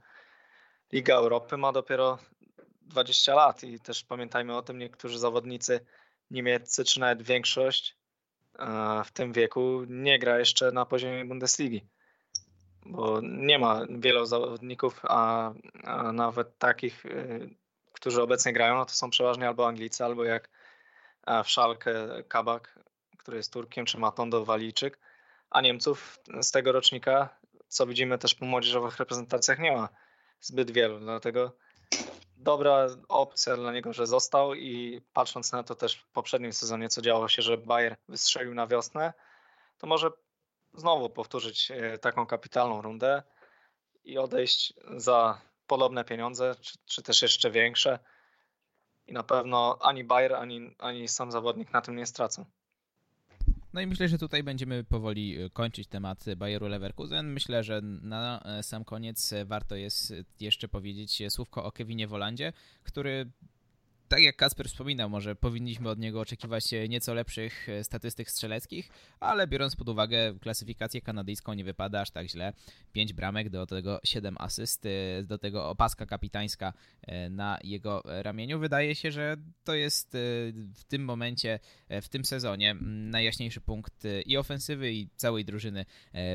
Liga Europy, ma dopiero 20 lat i też pamiętajmy o tym, niektórzy zawodnicy niemieccy, czy nawet większość w tym wieku nie gra jeszcze na poziomie Bundesligi, bo nie ma wielu zawodników, a nawet takich, którzy obecnie grają, no to są przeważnie albo Anglicy, albo jak w Schalke Kabak, który jest Turkiem, czy Matondo Walijczyk, a Niemców z tego rocznika, co widzimy też po młodzieżowych reprezentacjach, nie ma zbyt wielu, dlatego dobra opcja dla niego, że został i patrząc na to też w poprzednim sezonie, co działo się, że Bayer wystrzelił na wiosnę, to może znowu powtórzyć taką kapitalną rundę i odejść za podobne pieniądze, czy też jeszcze większe i na pewno ani Bayer, ani sam zawodnik na tym nie stracą. No i myślę, że tutaj będziemy powoli kończyć temat Bayeru Leverkusen. Myślę, że na sam koniec warto jest jeszcze powiedzieć słówko o Kevinie Wolandzie, który, tak jak Kasper wspominał, może powinniśmy od niego oczekiwać nieco lepszych statystyk strzeleckich, ale biorąc pod uwagę klasyfikację kanadyjską nie wypada aż tak źle. 5 bramek, do tego 7 asyst, do tego opaska kapitańska na jego ramieniu. Wydaje się, że to jest w tym momencie, w tym sezonie najjaśniejszy punkt i ofensywy i całej drużyny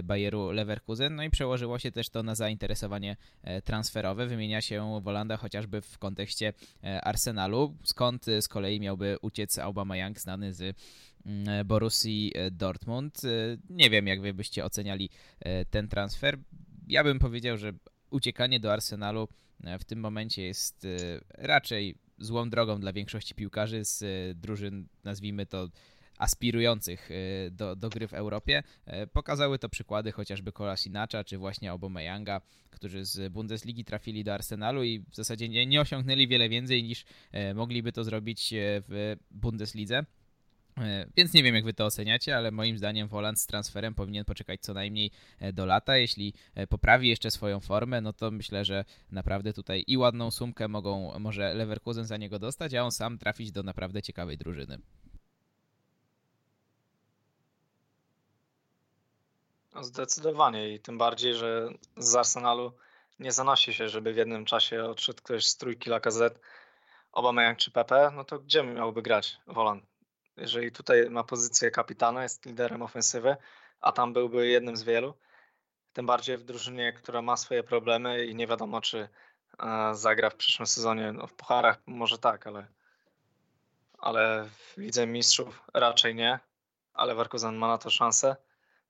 Bayeru Leverkusen. No i przełożyło się też to na zainteresowanie transferowe. Wymienia się Wolanda chociażby w kontekście Arsenalu, skąd z kolei miałby uciec Aubameyang znany z Borussii Dortmund. Nie wiem, jak wy byście oceniali ten transfer. Ja bym powiedział, że uciekanie do Arsenalu w tym momencie jest raczej złą drogą dla większości piłkarzy z drużyn, nazwijmy to, aspirujących do gry w Europie. Pokazały to przykłady chociażby Kolasinacza czy właśnie Aubameyanga, którzy z Bundesligi trafili do Arsenalu i w zasadzie nie osiągnęli wiele więcej niż mogliby to zrobić w Bundeslidze. Więc nie wiem, jak wy to oceniacie, ale moim zdaniem Woland z transferem powinien poczekać co najmniej do lata. Jeśli poprawi jeszcze swoją formę, no to myślę, że naprawdę tutaj i ładną sumkę może Leverkusen za niego dostać, a on sam trafić do naprawdę ciekawej drużyny. Zdecydowanie i tym bardziej, że z Arsenalu nie zanosi się, żeby w jednym czasie odszedł ktoś z trójki Lacazette, Aubameyang czy Pepe, no to gdzie miałby grać Woland? Jeżeli tutaj ma pozycję kapitana, jest liderem ofensywy, a tam byłby jednym z wielu, tym bardziej w drużynie, która ma swoje problemy i nie wiadomo, czy zagra w przyszłym sezonie, no w pucharach może tak, ale w Lidze Mistrzów raczej nie, ale Leverkusen ma na to szansę.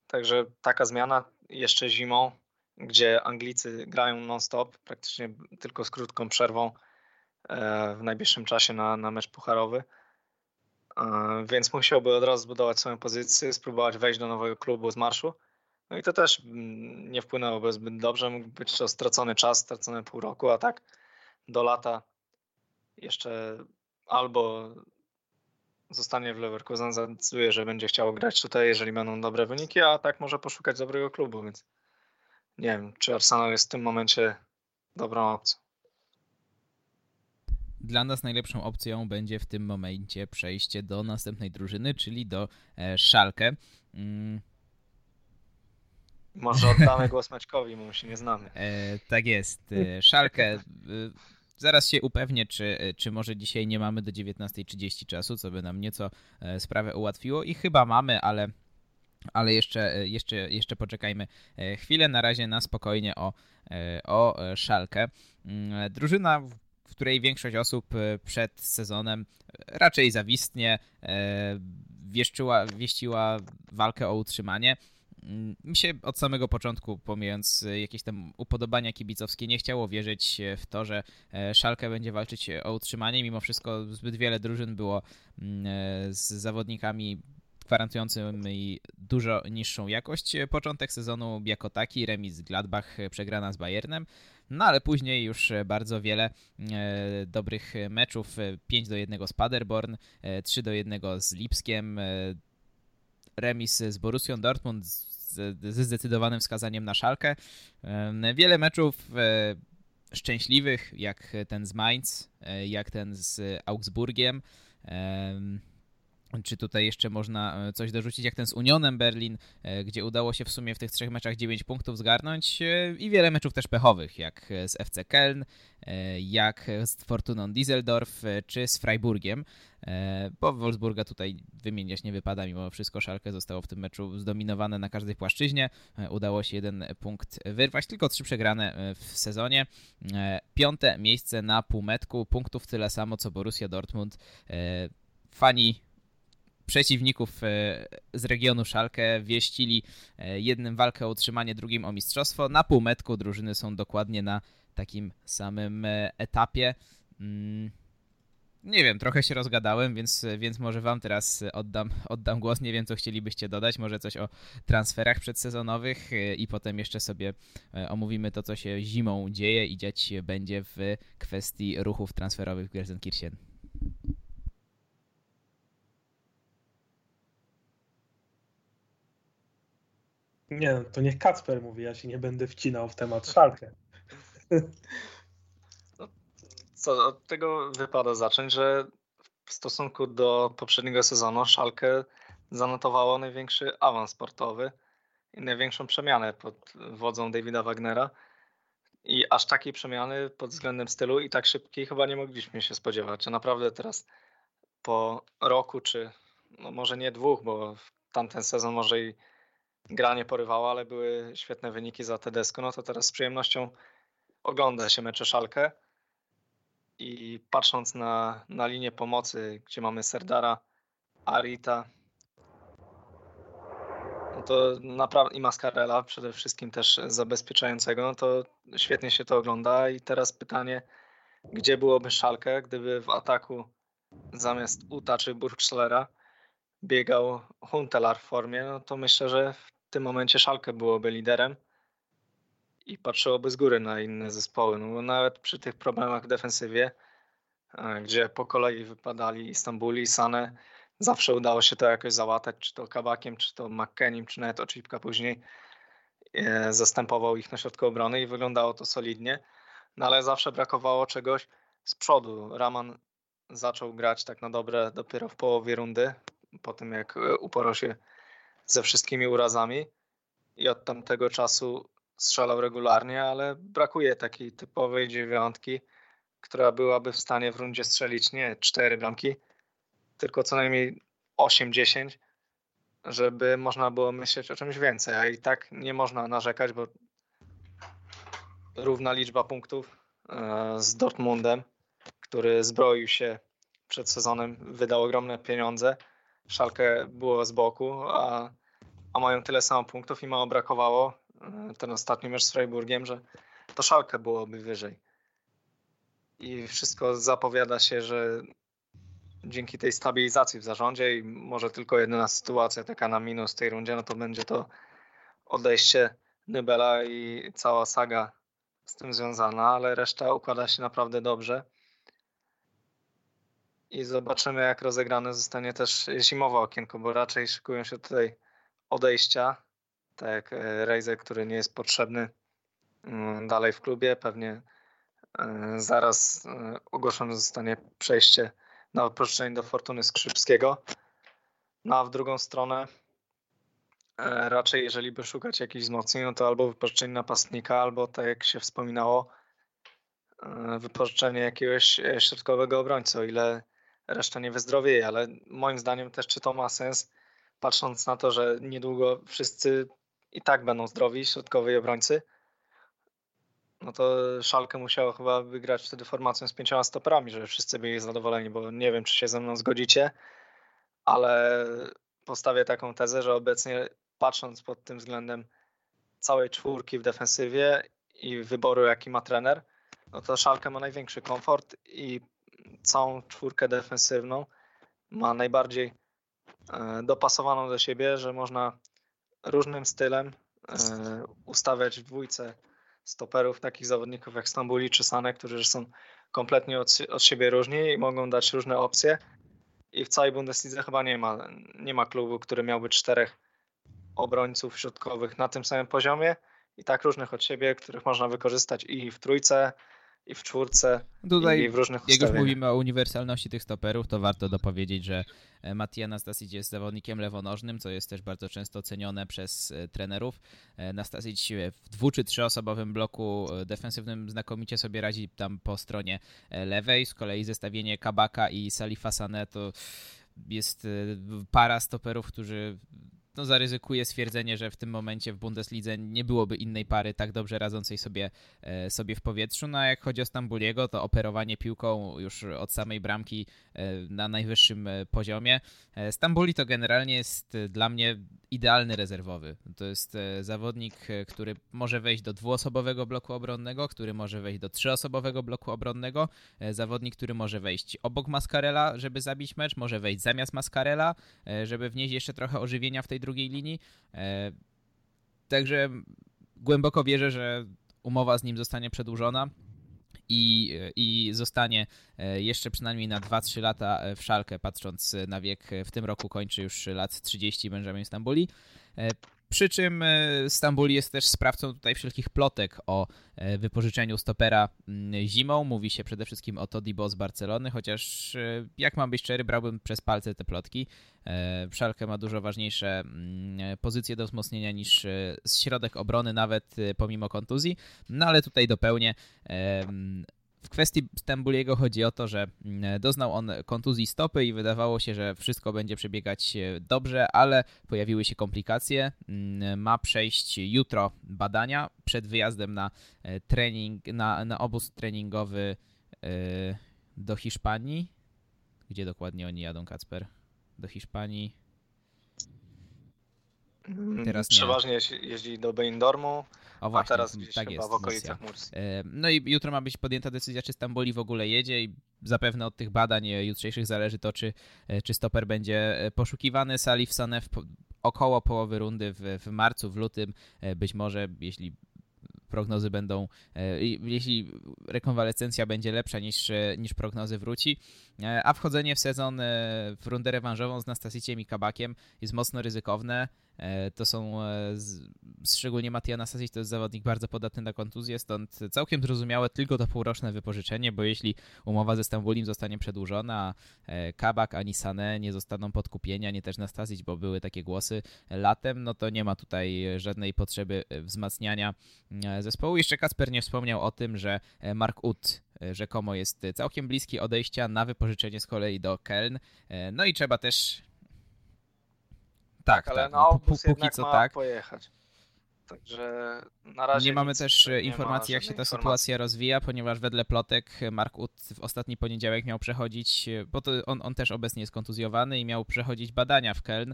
Także taka zmiana jeszcze zimą, gdzie Anglicy grają non-stop, praktycznie tylko z krótką przerwą w najbliższym czasie na mecz pucharowy. Więc musiałby od razu zbudować swoją pozycję, spróbować wejść do nowego klubu z marszu. No i to też nie wpłynęłoby zbyt dobrze, mógł być to stracony czas, stracone pół roku, a tak do lata jeszcze albo zostanie w Leverkusen, zadecyduje, że będzie chciał grać tutaj, jeżeli będą dobre wyniki, a tak może poszukać dobrego klubu, więc nie wiem, czy Arsenal jest w tym momencie dobrą opcją. Dla nas najlepszą opcją będzie w tym momencie przejście do następnej drużyny, czyli do Schalke. Może oddamy głos Maćkowi, bo my się nie znamy. Tak jest. Schalke... Zaraz się upewnię, czy może dzisiaj nie mamy do 19:30 czasu, co by nam nieco sprawę ułatwiło i chyba mamy, ale jeszcze poczekajmy chwilę, na razie na spokojnie o Schalke. Drużyna, w której większość osób przed sezonem raczej zawistnie wieściła walkę o utrzymanie. Mi się od samego początku, pomijając jakieś tam upodobania kibicowskie, nie chciało wierzyć w to, że Schalke będzie walczyć o utrzymanie. Mimo wszystko zbyt wiele drużyn było z zawodnikami gwarantującymi dużo niższą jakość. Początek sezonu jako taki, remis z Gladbach, przegrana z Bayernem. No ale później już bardzo wiele dobrych meczów. 5-1 z Paderborn, 3-1 z Lipskiem, remis z Borussią Dortmund, ze zdecydowanym wskazaniem na Schalke. Wiele meczów szczęśliwych, jak ten z Mainz, jak ten z Augsburgiem. Czy tutaj jeszcze można coś dorzucić, jak ten z Unionem Berlin, gdzie udało się w sumie w tych trzech meczach 9 punktów zgarnąć, i wiele meczów też pechowych, jak z FC Köln, jak z Fortuną Düsseldorf, czy z Freiburgiem. Bo Wolfsburga tutaj wymieniać nie wypada, mimo wszystko Schalke zostało w tym meczu zdominowane na każdej płaszczyźnie. Udało się jeden punkt wyrwać, tylko 3 przegrane w sezonie. 5. miejsce na półmetku, punktów tyle samo co Borussia Dortmund. Fani przeciwników z regionu Schalke wieścili jednym walkę o utrzymanie, drugim o mistrzostwo. Na półmetku drużyny są dokładnie na takim samym etapie. Nie wiem, trochę się rozgadałem, więc może wam teraz oddam głos. Nie wiem, co chcielibyście dodać. Może coś o transferach przedsezonowych i potem jeszcze sobie omówimy to, co się zimą dzieje i dziać się będzie w kwestii ruchów transferowych w Gelsenkirchen. Nie, to niech Kacper mówi, ja się nie będę wcinał w temat Schalke. No, co, od tego wypada zacząć, że w stosunku do poprzedniego sezonu Schalke zanotowało największy awans sportowy i największą przemianę pod wodzą Davida Wagnera. I aż takiej przemiany pod względem stylu i tak szybkiej chyba nie mogliśmy się spodziewać. A naprawdę teraz po roku, czy no może nie 2, bo tamten sezon może i gra nie porywała, ale były świetne wyniki za Tedesco, no to teraz z przyjemnością ogląda się mecze Schalke i patrząc na linię pomocy, gdzie mamy Serdara, Arita, no to i Mascarela przede wszystkim też zabezpieczającego, no to świetnie się to ogląda i teraz pytanie, gdzie byłoby Schalke, gdyby w ataku zamiast Uta czy Burgstallera biegał Huntelaar w formie, no to myślę, że w tym momencie Schalke byłoby liderem i patrzyłoby z góry na inne zespoły. No bo nawet przy tych problemach w defensywie, gdzie po kolei wypadali Istanbuli i Sané, zawsze udało się to jakoś załatać, czy to Kabakiem, czy to McKennim, czy nawet Oczipka później zastępował ich na środku obrony i wyglądało to solidnie, no ale zawsze brakowało czegoś z przodu. Raman zaczął grać tak na dobre dopiero w połowie rundy, po tym jak uporał się ze wszystkimi urazami i od tamtego czasu strzelał regularnie, ale brakuje takiej typowej 9, która byłaby w stanie w rundzie strzelić nie 4 bramki, tylko co najmniej 8-10, żeby można było myśleć o czymś więcej, a i tak nie można narzekać, bo równa liczba punktów z Dortmundem, który zbroił się przed sezonem, wydał ogromne pieniądze, Schalke było z boku, a mają tyle samo punktów i mało brakowało ten ostatni mecz z Freiburgiem, że to Schalke byłoby wyżej. I wszystko zapowiada się, że dzięki tej stabilizacji w zarządzie i może tylko jedyna sytuacja taka na minus w tej rundzie, no to będzie to odejście Nübela i cała saga z tym związana, ale reszta układa się naprawdę dobrze. I zobaczymy, jak rozegrane zostanie też zimowe okienko, bo raczej szykują się tutaj odejścia, tak jak Rejze, który nie jest potrzebny dalej w klubie. Pewnie zaraz ogłoszone zostanie przejście na wypożyczenie do Fortuny Skrzypskiego. No a w drugą stronę raczej, jeżeli by szukać jakichś wzmocnień, no to albo wypożyczenie napastnika, albo tak jak się wspominało, wypożyczenie jakiegoś środkowego obrońcy, o ile reszta nie wyzdrowieje, ale moim zdaniem też czy to ma sens, patrząc na to, że niedługo wszyscy i tak będą zdrowi, środkowi obrońcy, no to Schalke musiało chyba wygrać wtedy formacją z 5 stoperami, żeby wszyscy byli zadowoleni, bo nie wiem, czy się ze mną zgodzicie, ale postawię taką tezę, że obecnie patrząc pod tym względem całej 4 w defensywie i wyboru, jaki ma trener, no to Schalke ma największy komfort i całą 4 defensywną ma najbardziej dopasowaną do siebie, że można różnym stylem ustawiać w 2 stoperów takich zawodników jak Stambuli czy Sané, którzy są kompletnie od siebie różni i mogą dać różne opcje. I w całej Bundeslidze chyba nie ma klubu, który miałby 4 obrońców środkowych na tym samym poziomie i tak różnych od siebie, których można wykorzystać i w trójce, i w czwórce, tutaj, i w różnych ustawieniach. Jak już mówimy o uniwersalności tych stoperów, to warto dopowiedzieć, że Maciej Nastasić jest zawodnikiem lewonożnym, co jest też bardzo często cenione przez trenerów. Nastasić w dwu- czy trzyosobowym bloku defensywnym znakomicie sobie radzi tam po stronie lewej. Z kolei zestawienie Kabaka i Salifa Sané to jest para stoperów, którzy... No, zaryzykuję stwierdzenie, że w tym momencie w Bundeslidze nie byłoby innej pary tak dobrze radzącej sobie w powietrzu. No a jak chodzi o Stambuliego, to operowanie piłką już od samej bramki na najwyższym poziomie. Stambuli to generalnie jest dla mnie idealny rezerwowy. To jest zawodnik, który może wejść do dwuosobowego bloku obronnego, który może wejść do trzyosobowego bloku obronnego, zawodnik, który może wejść obok Mascarela, żeby zabić mecz, może wejść zamiast Mascarela, żeby wnieść jeszcze trochę ożywienia w tej drugiej linii. Także głęboko wierzę, że umowa z nim zostanie przedłużona i zostanie jeszcze przynajmniej na 2-3 lata w Schalke, patrząc na wiek. W tym roku kończy już lat 30 Benjamin Stambuli. Przy czym Stambuli jest też sprawcą tutaj wszelkich plotek o wypożyczeniu stopera zimą. Mówi się przede wszystkim o Todibo z Barcelony, chociaż jak mam być szczery, brałbym przez palce te plotki. Schalke ma dużo ważniejsze pozycje do wzmocnienia niż środek obrony, nawet pomimo kontuzji. No ale tutaj dopełnię. W kwestii Stambuliego chodzi o to, że doznał on kontuzji stopy i wydawało się, że wszystko będzie przebiegać dobrze, ale pojawiły się komplikacje. Ma przejść jutro badania przed wyjazdem na trening, na obóz treningowy do Hiszpanii. Gdzie dokładnie oni jadą, Kacper? Do Hiszpanii. Teraz przeważnie jeździ do Beindormu, właśnie, a teraz gdzieś tak chyba jest, w okolicach Mursi. No i jutro ma być podjęta decyzja, czy Stambuli w ogóle jedzie i zapewne od tych badań jutrzejszych zależy to, czy stoper będzie poszukiwany. Salif Sané około połowy rundy w marcu, w lutym, być może, jeśli prognozy będą, jeśli rekonwalescencja będzie lepsza niż prognozy, wróci, a wchodzenie w sezon w rundę rewanżową z Nastasiciem i Kabakiem jest mocno ryzykowne. To są, szczególnie Maciej Nastasić to jest zawodnik bardzo podatny na kontuzję, stąd całkiem zrozumiałe tylko to półroczne wypożyczenie, bo jeśli umowa ze Stambulim zostanie przedłużona, Kabak ani Sané nie zostaną podkupieni, ani też Nastasić, bo były takie głosy latem, no to nie ma tutaj żadnej potrzeby wzmacniania zespołu. Jeszcze Kasper nie wspomniał o tym, że Mark Uth rzekomo jest całkiem bliski odejścia na wypożyczenie z kolei do Köln. No i trzeba też... Tak, ale tak. Na obóz póki co tak pojechać. Także na razie nie mamy też informacji, jak się ta sytuacja rozwija, ponieważ wedle plotek Mark Uth w ostatni poniedziałek miał przechodzić, bo to on też obecnie jest kontuzjowany i miał przechodzić badania w Köln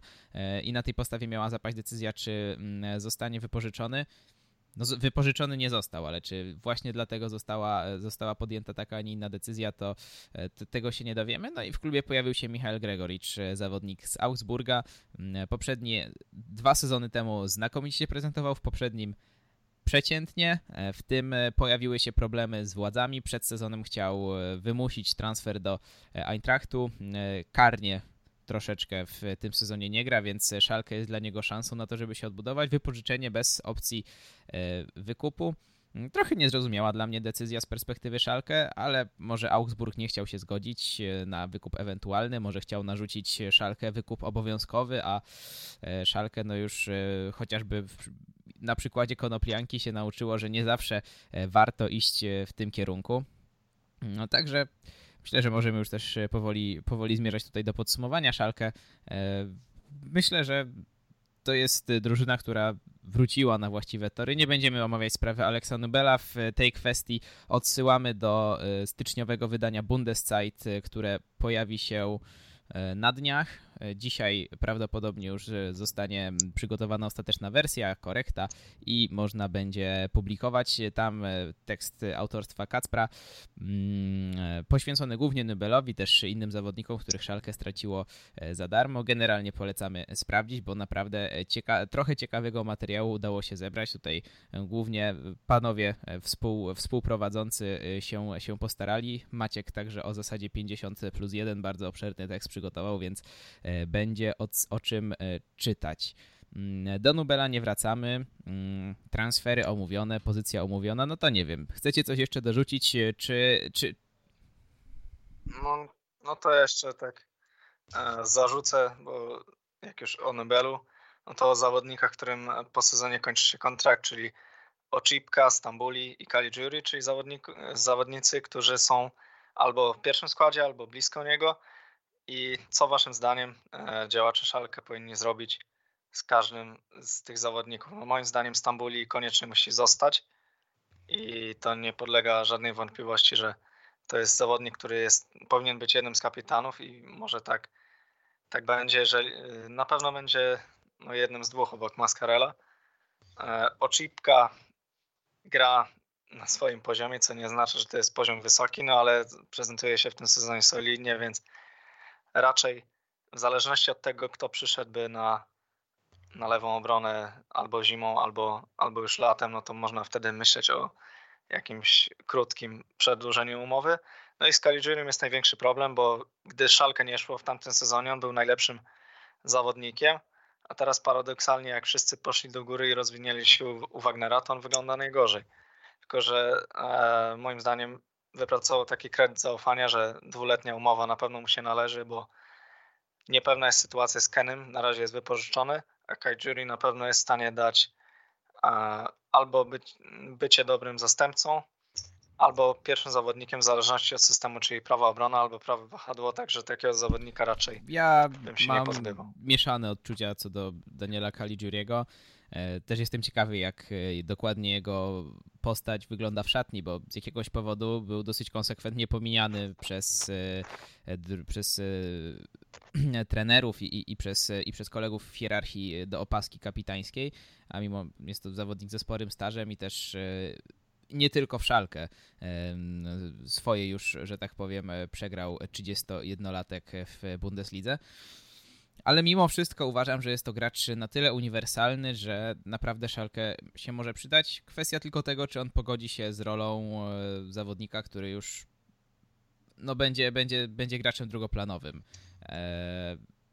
i na tej podstawie miała zapaść decyzja, czy zostanie wypożyczony. No, wypożyczony nie został, ale czy właśnie dlatego została podjęta taka, a nie inna decyzja, to tego się nie dowiemy. No i w klubie pojawił się Michael Gregoricz, zawodnik z Augsburga. Poprzednie 2 sezony temu znakomicie się prezentował, w poprzednim przeciętnie, w tym pojawiły się problemy z władzami. Przed sezonem chciał wymusić transfer do Eintrachtu, karnie troszeczkę w tym sezonie nie gra, więc Schalke jest dla niego szansą na to, żeby się odbudować. Wypożyczenie bez opcji wykupu. Trochę niezrozumiała dla mnie decyzja z perspektywy Schalke, ale może Augsburg nie chciał się zgodzić na wykup ewentualny, może chciał narzucić Schalke wykup obowiązkowy, a Schalke no już chociażby na przykładzie Konoplianki się nauczyło, że nie zawsze warto iść w tym kierunku. No także... Myślę, że możemy już też powoli zmierzać tutaj do podsumowania Schalke. Myślę, że to jest drużyna, która wróciła na właściwe tory. Nie będziemy omawiać sprawy Alexa Nubela. W tej kwestii odsyłamy do styczniowego wydania Bundeszeit, które pojawi się na dniach. Dzisiaj prawdopodobnie już zostanie przygotowana ostateczna wersja, korekta i można będzie publikować tam tekst autorstwa Kacpra, poświęcony głównie Nybelowi, też innym zawodnikom, których Schalke straciło za darmo. Generalnie polecamy sprawdzić, bo naprawdę trochę ciekawego materiału udało się zebrać. Tutaj głównie panowie współprowadzący się postarali. Maciek także o zasadzie 50+1 bardzo obszerny tekst przygotował, więc będzie o czym czytać. Do Nubela nie wracamy, transfery omówione, pozycja omówiona, no to nie wiem. Chcecie coś jeszcze dorzucić, czy... No to jeszcze tak zarzucę, bo jak już o Nubelu, no to o zawodnikach, którym po sezonie kończy się kontrakt, czyli Oczipka, Stambuli i Caligiuri, czyli zawodnicy, którzy są albo w pierwszym składzie, albo blisko niego. I co waszym zdaniem działacze Schalke powinni zrobić z każdym z tych zawodników? No moim zdaniem Stambuli koniecznie musi zostać i to nie podlega żadnej wątpliwości, że to jest zawodnik, który powinien być jednym z kapitanów i może tak będzie, że na pewno będzie jednym z dwóch obok Mascarela. Oczipka gra na swoim poziomie, co nie znaczy, że to jest poziom wysoki, no ale prezentuje się w tym sezonie solidnie, więc raczej w zależności od tego, kto przyszedłby na lewą obronę albo zimą, albo już latem, no to można wtedy myśleć o jakimś krótkim przedłużeniu umowy. No i z Caligiurim jest największy problem, bo gdy Schalke nie szło w tamtym sezonie, on był najlepszym zawodnikiem, a teraz paradoksalnie jak wszyscy poszli do góry i rozwinęli się u Wagnera, to on wygląda najgorzej. Tylko że moim zdaniem wypracował taki kredyt zaufania, że 2-letnia umowa na pewno mu się należy, bo niepewna jest sytuacja z Kenem, na razie jest wypożyczony, a Caligiuri na pewno jest w stanie dać albo bycie dobrym zastępcą, albo pierwszym zawodnikiem w zależności od systemu, czyli prawa obrona albo prawe wahadło, także takiego zawodnika raczej bym się nie pozbywał. Ja mam mieszane odczucia co do Daniela Caligiuriego. Też jestem ciekawy, jak dokładnie jego postać wygląda w szatni, bo z jakiegoś powodu był dosyć konsekwentnie pomijany przez trenerów i przez kolegów w hierarchii do opaski kapitańskiej, a mimo jest to zawodnik ze sporym stażem i też nie tylko w Schalke swoje już, że tak powiem, przegrał 31-latek w Bundeslidze. Ale mimo wszystko uważam, że jest to gracz na tyle uniwersalny, że naprawdę Schalke się może przydać. Kwestia tylko tego, czy on pogodzi się z rolą zawodnika, który już będzie graczem drugoplanowym.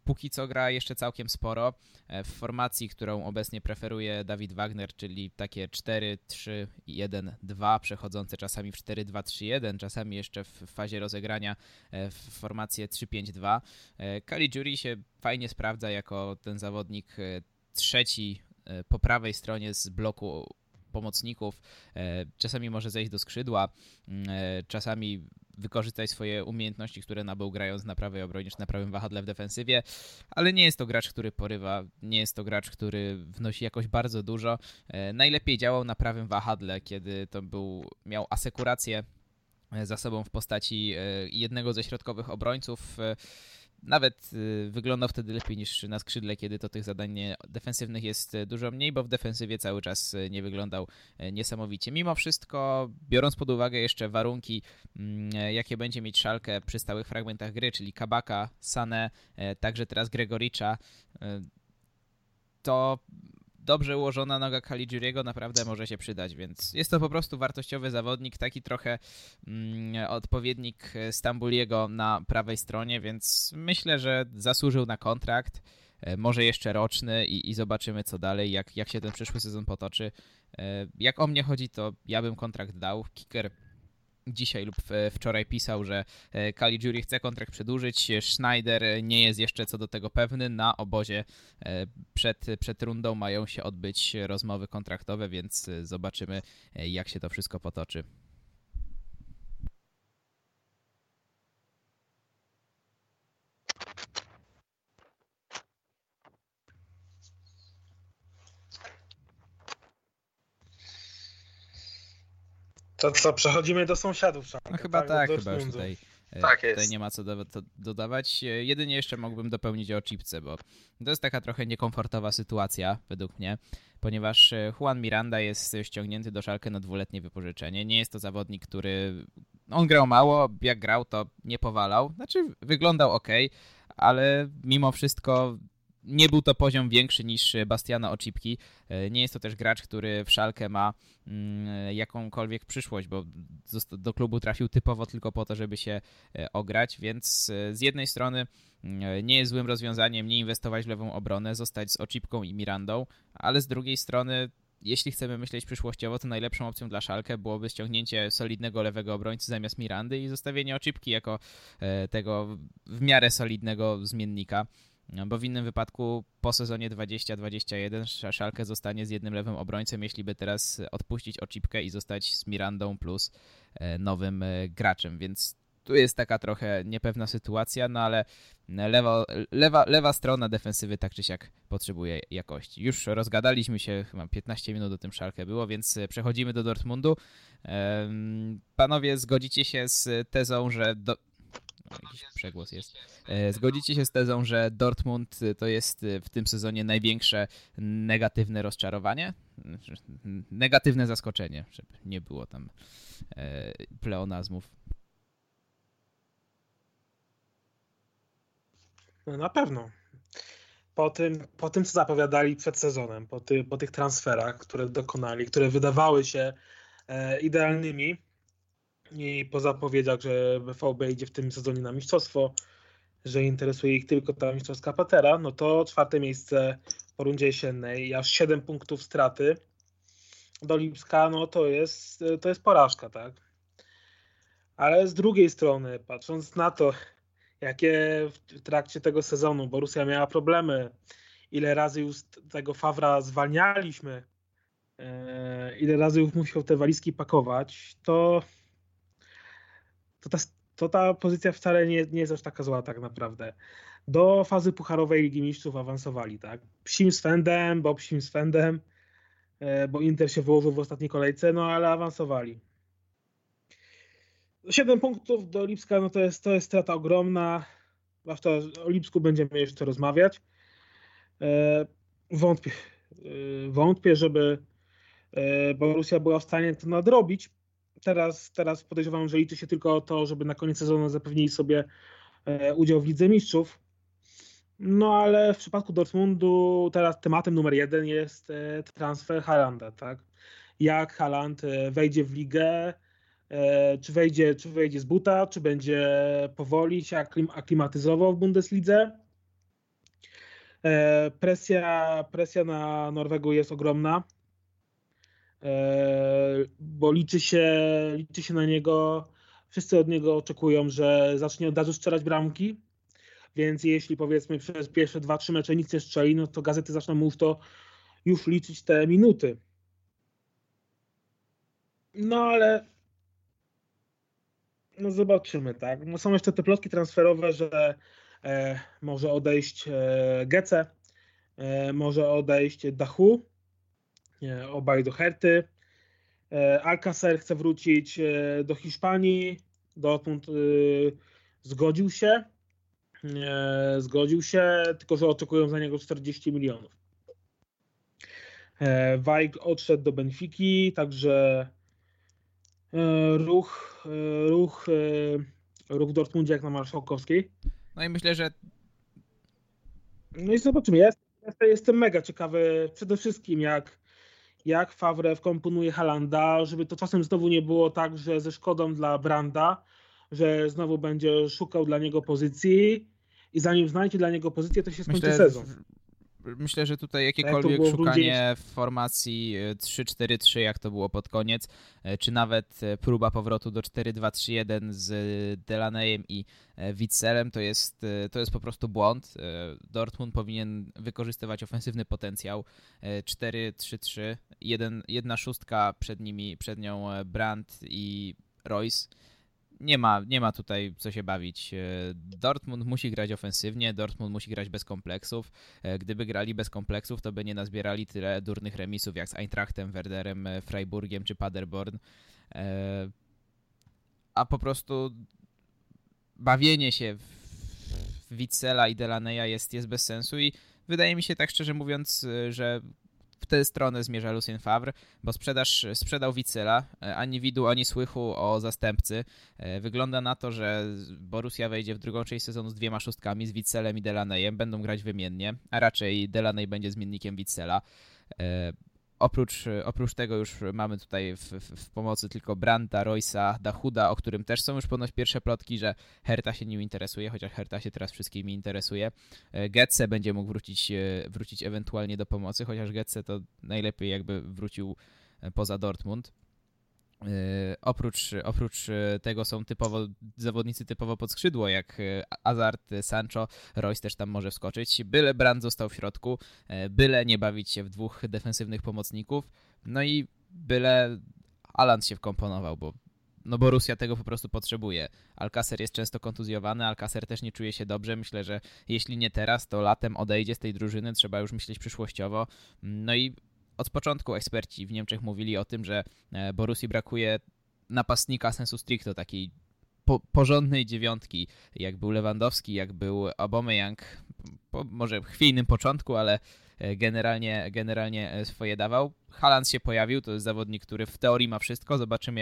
Póki co gra jeszcze całkiem sporo w formacji, którą obecnie preferuje Dawid Wagner, czyli takie 4-3-1-2 przechodzące czasami w 4-2-3-1, czasami jeszcze w fazie rozegrania w formację 3-5-2. Caligiuri się fajnie sprawdza jako ten zawodnik trzeci po prawej stronie z bloku pomocników. Czasami może zejść do skrzydła, czasami wykorzystać swoje umiejętności, które nabył grając na prawej obronie czy na prawym wahadle w defensywie, ale nie jest to gracz, który porywa, nie jest to gracz, który wnosi jakoś bardzo dużo. Najlepiej działał na prawym wahadle, kiedy to miał asekurację za sobą w postaci jednego ze środkowych obrońców. Nawet wyglądał wtedy lepiej niż na skrzydle, kiedy to tych zadań defensywnych jest dużo mniej, bo w defensywie cały czas nie wyglądał niesamowicie. Mimo wszystko, biorąc pod uwagę jeszcze warunki, jakie będzie mieć Schalke przy stałych fragmentach gry, czyli Kabaka, Sané, także teraz Gregoricza, to dobrze ułożona noga Caligiuriego naprawdę może się przydać, więc jest to po prostu wartościowy zawodnik, taki trochę odpowiednik Stambuliego na prawej stronie, więc myślę, że zasłużył na kontrakt, może jeszcze roczny i zobaczymy co dalej, jak się ten przyszły sezon potoczy. Jak o mnie chodzi, to ja bym kontrakt dał. Kicker dzisiaj lub wczoraj pisał, że Caligiuri chce kontrakt przedłużyć, Schneider nie jest jeszcze co do tego pewny, na obozie przed rundą mają się odbyć rozmowy kontraktowe, więc zobaczymy jak się to wszystko potoczy. To co, przechodzimy do sąsiadów. Szanowni. No chyba tak, chyba już tutaj nie ma co dodawać. Jedynie jeszcze mógłbym dopełnić o Czipce, bo to jest taka trochę niekomfortowa sytuacja według mnie, ponieważ Juan Miranda jest ściągnięty do Schalke na 2-letnie wypożyczenie. Nie jest to zawodnik, który... On grał mało, jak grał to nie powalał. Znaczy wyglądał ok, ale mimo wszystko nie był to poziom większy niż Bastiana Oczypki. Nie jest to też gracz, który w Schalke ma jakąkolwiek przyszłość, bo do klubu trafił typowo tylko po to, żeby się ograć, więc z jednej strony nie jest złym rozwiązaniem nie inwestować w lewą obronę, zostać z Oczypką i Mirandą, ale z drugiej strony jeśli chcemy myśleć przyszłościowo, to najlepszą opcją dla Schalke byłoby ściągnięcie solidnego lewego obrońcy zamiast Mirandy i zostawienie Oczypki jako tego w miarę solidnego zmiennika, bo w innym wypadku po sezonie 20-21 Schalke zostanie z jednym lewym obrońcem, jeśli by teraz odpuścić Oczypkę i zostać z Mirandą plus nowym graczem, więc tu jest taka trochę niepewna sytuacja, no ale lewa strona defensywy tak czy siak potrzebuje jakości. Już rozgadaliśmy się, chyba 15 minut o tym Schalke było, więc przechodzimy do Dortmundu. Panowie, zgodzicie się z tezą, że... Jakiś przegłos jest. Zgodzicie się z tezą, że Dortmund to jest w tym sezonie największe negatywne rozczarowanie? Negatywne zaskoczenie, żeby nie było tam pleonazmów. Na pewno. Po tym, co zapowiadali przed sezonem, po tych transferach, które dokonali, które wydawały się idealnymi i po zapowiedziach, że BVB idzie w tym sezonie na mistrzostwo, że interesuje ich tylko ta mistrzowska patera, no to czwarte miejsce po rundzie jesiennej i aż 7 punktów straty do Lipska, no to jest porażka, tak? Ale z drugiej strony, patrząc na to, jakie w trakcie tego sezonu Borussia miała problemy, ile razy już tego Favra zwalnialiśmy, ile razy już musiał te walizki pakować, to ta pozycja wcale nie jest aż taka zła tak naprawdę. Do fazy pucharowej Ligi Mistrzów awansowali, tak? Psim swędem, bo Inter się wyłożył w ostatniej kolejce, no ale awansowali. 7 punktów do Lipska, no to jest strata ogromna. O Lipsku będziemy jeszcze rozmawiać. Wątpię, żeby Borussia była w stanie to nadrobić. Teraz podejrzewam, że liczy się tylko o to, żeby na koniec sezonu zapewnili sobie udział w Lidze Mistrzów. No ale w przypadku Dortmundu teraz tematem numer 1 jest transfer Haalanda, tak? Jak Haaland wejdzie w ligę, czy wejdzie z buta, czy będzie powoli się aklimatyzował w Bundeslidze. Presja na Norwegu jest ogromna, bo liczy się na niego, wszyscy od niego oczekują, że zacznie od razu strzelać bramki, więc jeśli powiedzmy przez pierwsze 2-3 mecze nic nie strzeli, no to gazety zaczną mu już liczyć te minuty. No ale no zobaczymy, tak. No są jeszcze te plotki transferowe, że może odejść Gece, może odejść Dahu, obaj do Herty. Alcacer chce wrócić do Hiszpanii, Dortmund zgodził się, tylko że oczekują za niego 40 milionów. Weigl odszedł do Benfiki, także ruch w Dortmundzie jak na Marszałkowskiej. No i myślę, że... No i zobaczymy. Jestem mega ciekawy przede wszystkim jak Favre wkomponuje Haalanda, żeby to czasem znowu nie było tak, że ze szkodą dla Branda, że znowu będzie szukał dla niego pozycji i zanim znajdzie dla niego pozycję, to się skończy sezon. Myślę, że tutaj jakiekolwiek szukanie w formacji 3-4-3, jak to było pod koniec, czy nawet próba powrotu do 4-2-3-1 z Delaneyem i Witzelem, to jest po prostu błąd. Dortmund powinien wykorzystywać ofensywny potencjał 4-3-3, jedna szóstka przed nią Brandt i Royce. Nie ma tutaj co się bawić. Dortmund musi grać ofensywnie, Dortmund musi grać bez kompleksów. Gdyby grali bez kompleksów, to by nie nazbierali tyle durnych remisów jak z Eintrachtem, Werderem, Freiburgiem czy Paderborn. A po prostu bawienie się w Witzela i Delaneya jest bez sensu i wydaje mi się tak szczerze mówiąc, że w tę stronę zmierza Lucien Favre, bo sprzedał Witsela, ani widu, ani słychu o zastępcy. Wygląda na to, że Borussia wejdzie w drugą część sezonu z dwiema szóstkami, z Witselem i Delanejem. Będą grać wymiennie, a raczej Delanej będzie zmiennikiem Witsela. Oprócz tego już mamy tutaj w pomocy tylko Brandta, Roysa, Dahuda, o którym też są już ponoć pierwsze plotki, że Hertha się nim interesuje, chociaż Hertha się teraz wszystkimi interesuje. Goetze będzie mógł wrócić ewentualnie do pomocy, chociaż Goetze to najlepiej jakby wrócił poza Dortmund. Oprócz tego są zawodnicy typowo pod skrzydło, jak Hazard, Sancho, Royce też tam może wskoczyć. Byle Brandt został w środku, byle nie bawić się w dwóch defensywnych pomocników, no i byle Haaland się wkomponował, bo Borussia tego po prostu potrzebuje. Alcácer jest często kontuzjowany, Alcácer też nie czuje się dobrze. Myślę, że jeśli nie teraz, to latem odejdzie z tej drużyny, trzeba już myśleć przyszłościowo. No i od początku eksperci w Niemczech mówili o tym, że Borussii brakuje napastnika sensu stricto, takiej porządnej dziewiątki, jak był Lewandowski, jak był Aubameyang, może w chwiejnym początku, ale generalnie swoje dawał. Haaland się pojawił, to jest zawodnik, który w teorii ma wszystko, zobaczymy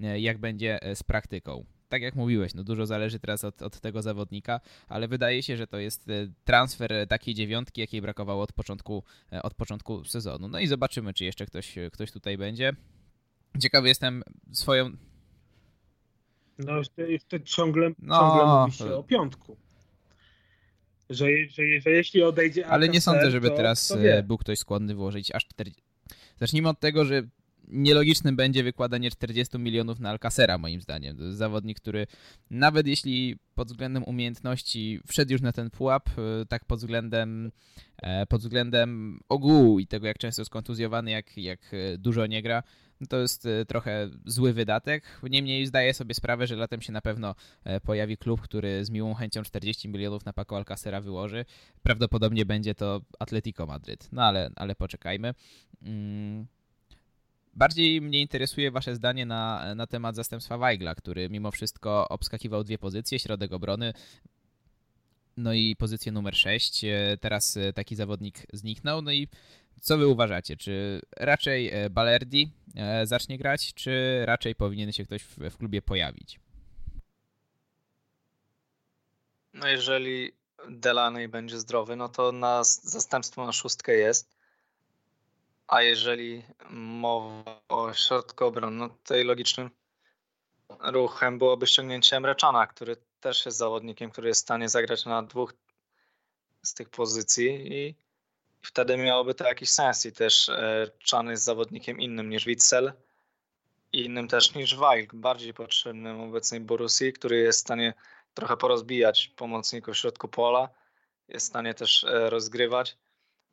jak będzie z praktyką. Tak jak mówiłeś, no dużo zależy teraz od tego zawodnika, ale wydaje się, że to jest transfer takiej dziewiątki, jakiej brakowało od początku sezonu. No i zobaczymy, czy jeszcze ktoś tutaj będzie. Ciekawy jestem swoją... No jeszcze ciągle mówi się o piątku. Że jeśli odejdzie... Ale nie sądzę, żeby teraz był ktoś skłonny włożyć aż 40... Zacznijmy od tego, że nielogicznym będzie wykładanie 40 milionów na Alcácera, moim zdaniem. To jest zawodnik, który nawet jeśli pod względem umiejętności wszedł już na ten pułap, tak pod względem ogółu i tego, jak często jest kontuzjowany, jak dużo nie gra, to jest trochę zły wydatek. Niemniej zdaję sobie sprawę, że latem się na pewno pojawi klub, który z miłą chęcią 40 milionów na Paco Alcácera wyłoży. Prawdopodobnie będzie to Atletico Madryt. No ale poczekajmy. Bardziej mnie interesuje wasze zdanie na temat zastępstwa Weigla, który mimo wszystko obskakiwał dwie pozycje, środek obrony, no i pozycję numer 6. Teraz taki zawodnik zniknął. No i co wy uważacie? Czy raczej Balerdi zacznie grać, czy raczej powinien się ktoś w klubie pojawić? No jeżeli Delaney będzie zdrowy, no to na zastępstwo na szóstkę jest. A jeżeli mowa o środku obrony, no tutaj logicznym ruchem byłoby ściągnięcie Emreczana, który też jest zawodnikiem, który jest w stanie zagrać na dwóch z tych pozycji i wtedy miałoby to jakiś sens. I też Czan jest zawodnikiem innym niż Witsel i innym też niż Weigl, bardziej potrzebnym obecnej Borussii, który jest w stanie trochę porozbijać pomocników w środku pola, jest w stanie też rozgrywać.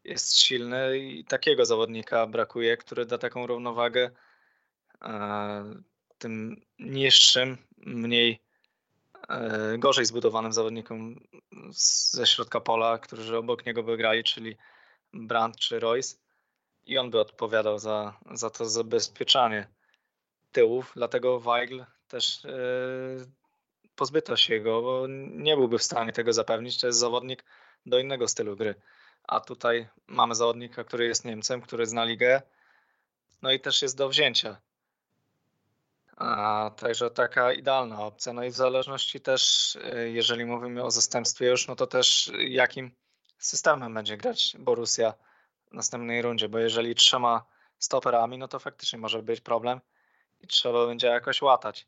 Jest silny i takiego zawodnika brakuje, który da taką równowagę tym niższym, mniej gorzej zbudowanym zawodnikom ze środka pola, którzy obok niego by grali, czyli Brandt czy Royce. I on by odpowiadał za to zabezpieczanie tyłów, dlatego Weigl też pozbyto się go, bo nie byłby w stanie tego zapewnić. To jest zawodnik do innego stylu gry. A tutaj mamy zawodnika, który jest Niemcem, który zna ligę, no i też jest do wzięcia. Także taka idealna opcja. No i w zależności też, jeżeli mówimy o zastępstwie już, no to też jakim systemem będzie grać Borussia w następnej rundzie, bo jeżeli trzema stoperami, no to faktycznie może być problem i trzeba będzie jakoś łatać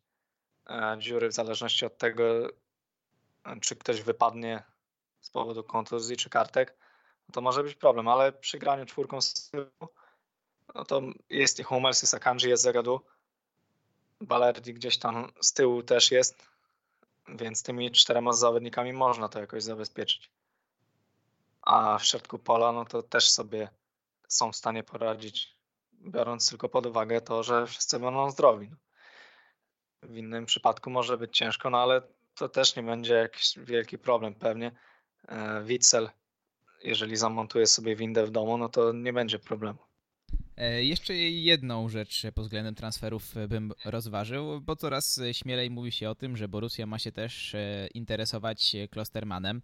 dziury w zależności od tego, czy ktoś wypadnie z powodu kontuzji czy kartek. To może być problem, ale przy graniu czwórką z tyłu, no to jest i Hummels, jest Akanji, jest Zegadu, Balerdi gdzieś tam z tyłu też jest, więc tymi czterema zawodnikami można to jakoś zabezpieczyć. A w środku pola, no to też sobie są w stanie poradzić, biorąc tylko pod uwagę to, że wszyscy będą zdrowi. W innym przypadku może być ciężko, no ale to też nie będzie jakiś wielki problem pewnie. Witsel, jeżeli zamontuję sobie windę w domu, no to nie będzie problemu. Jeszcze jedną rzecz pod względem transferów bym rozważył, bo coraz śmielej mówi się o tym, że Borussia ma się też interesować Klostermanem,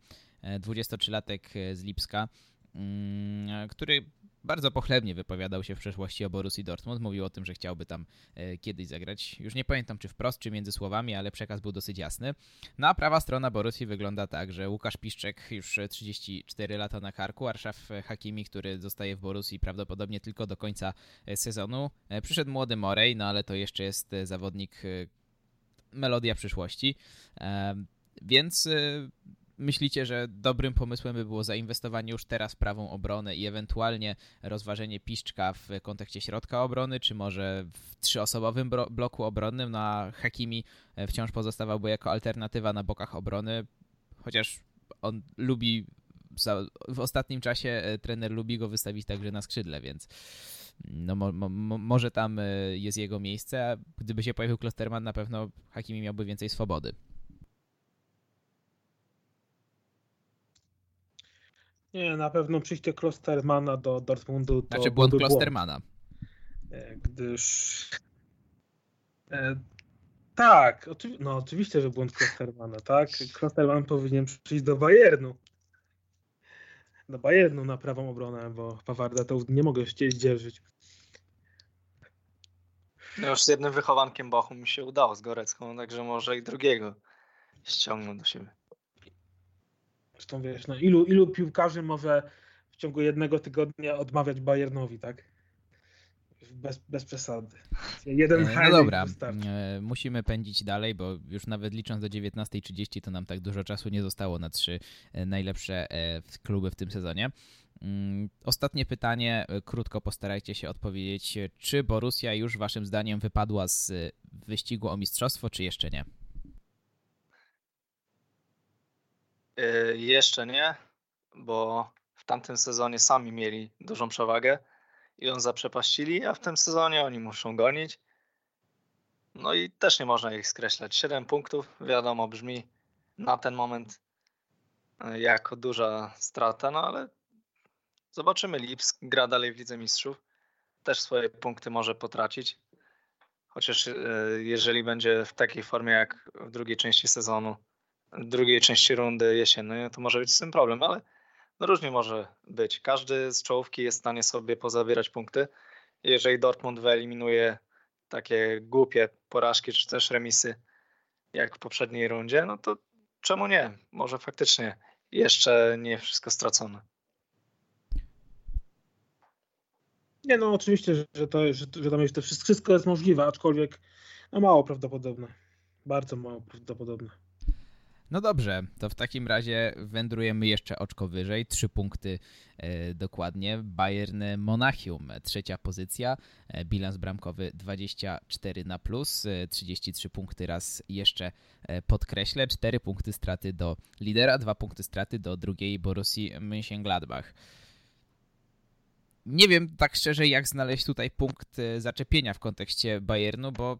23-latek z Lipska, który bardzo pochlebnie wypowiadał się w przeszłości o Borussii Dortmund. Mówił o tym, że chciałby tam kiedyś zagrać. Już nie pamiętam, czy wprost, czy między słowami, ale przekaz był dosyć jasny. No a prawa strona Borussii wygląda tak, że Łukasz Piszczek już 34 lata na karku, Arshraf Hakimi, który zostaje w Borussii prawdopodobnie tylko do końca sezonu. Przyszedł młody Morej, no ale to jeszcze jest zawodnik melodia przyszłości. Więc myślicie, że dobrym pomysłem by było zainwestowanie już teraz w prawą obronę i ewentualnie rozważenie Piszczka w kontekście środka obrony, czy może w trzyosobowym bloku obronnym? No a Hakimi wciąż pozostawałby jako alternatywa na bokach obrony, chociaż on lubi, w ostatnim czasie trener lubi go wystawić także na skrzydle, więc no, może tam jest jego miejsce, a gdyby się pojawił Klosterman, na pewno Hakimi miałby więcej swobody. Nie, na pewno przyjście Klostermana do Dortmundu... Znaczy błąd Klostermana. Gdyż... tak, oczywiście, że błąd Klostermana, tak? Klosterman powinien przyjść do Bayernu. Do Bayernu na prawą obronę, bo Pawarda to nie mogę się dzierżyć. No już z jednym wychowankiem Bochum mi się udało, z Gorecką, także może i drugiego ściągnął do siebie. Zresztą wiesz, no ilu piłkarzy może w ciągu jednego tygodnia odmawiać Bayernowi, tak? Bez przesady. No dobra, musimy pędzić dalej, bo już nawet licząc do 19:30 to nam tak dużo czasu nie zostało na trzy najlepsze kluby w tym sezonie. Ostatnie pytanie, krótko postarajcie się odpowiedzieć. Czy Borussia już waszym zdaniem wypadła z wyścigu o mistrzostwo, czy jeszcze nie? Jeszcze nie, bo w tamtym sezonie sami mieli dużą przewagę i ją zaprzepaścili, a w tym sezonie oni muszą gonić. No i też nie można ich skreślać. 7 punktów, wiadomo, brzmi na ten moment jako duża strata, no ale zobaczymy. Lipsk gra dalej w Lidze Mistrzów, też swoje punkty może potracić. Chociaż jeżeli będzie w takiej formie jak w drugiej części sezonu, drugiej części rundy jesiennej, to może być z tym problem, ale no różnie może być. Każdy z czołówki jest w stanie sobie pozabierać punkty. Jeżeli Dortmund wyeliminuje takie głupie porażki czy też remisy jak w poprzedniej rundzie, no to czemu nie? Może faktycznie jeszcze nie wszystko stracone. Nie, no oczywiście, że tam jeszcze wszystko jest możliwe, aczkolwiek no mało prawdopodobne. Bardzo mało prawdopodobne. No dobrze, to w takim razie wędrujemy jeszcze oczko wyżej, 3 punkty dokładnie. Bayern Monachium, 3. pozycja, bilans bramkowy 24+, 33 punkty raz jeszcze podkreślę, 4 punkty straty do lidera, 2 punkty straty do drugiej Borussii Mönchengladbach. Nie wiem tak szczerze, jak znaleźć tutaj punkt zaczepienia w kontekście Bayernu, bo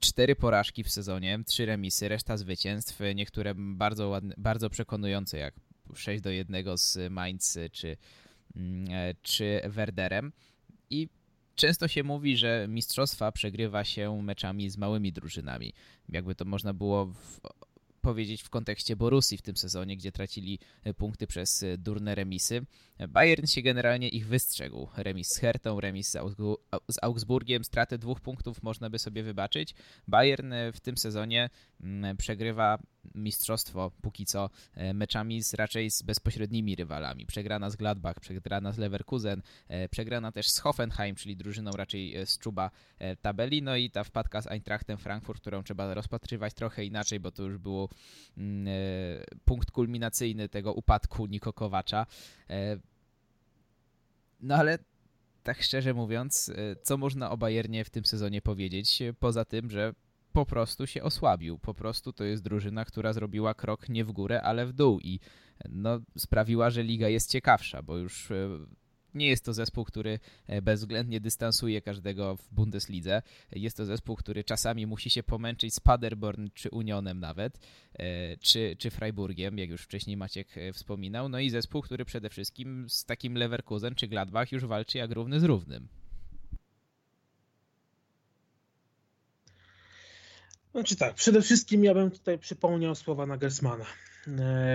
4 porażki w sezonie, 3 remisy, reszta zwycięstw, niektóre bardzo ładne, bardzo przekonujące, jak 6-1 z Mainz czy Werderem. I często się mówi, że mistrzostwa przegrywa się meczami z małymi drużynami. Jakby to można było powiedzieć w kontekście Borussii w tym sezonie, gdzie tracili punkty przez durne remisy. Bayern się generalnie ich wystrzegł. Remis z Hertą, remis z Augsburgiem, stratę 2 punktów można by sobie wybaczyć. Bayern w tym sezonie przegrywa mistrzostwo póki co meczami raczej z bezpośrednimi rywalami. Przegrana z Gladbach, przegrana z Leverkusen, przegrana też z Hoffenheim, czyli drużyną raczej z czuba tabeli. No i ta wpadka z Eintrachtem Frankfurt, którą trzeba rozpatrywać trochę inaczej, bo to już był punkt kulminacyjny tego upadku Niko Kovacia. No ale tak szczerze mówiąc, co można o Bayernie w tym sezonie powiedzieć, poza tym, że po prostu się osłabił. Po prostu to jest drużyna, która zrobiła krok nie w górę, ale w dół i no, sprawiła, że liga jest ciekawsza, bo już nie jest to zespół, który bezwzględnie dystansuje każdego w Bundeslidze. Jest to zespół, który czasami musi się pomęczyć z Paderborn czy Unionem nawet, czy Freiburgiem, jak już wcześniej Maciek wspominał. No i zespół, który przede wszystkim z takim Leverkusen czy Gladbach już walczy jak równy z równym. Znaczy tak, przede wszystkim ja bym tutaj przypomniał słowa Nagelsmana.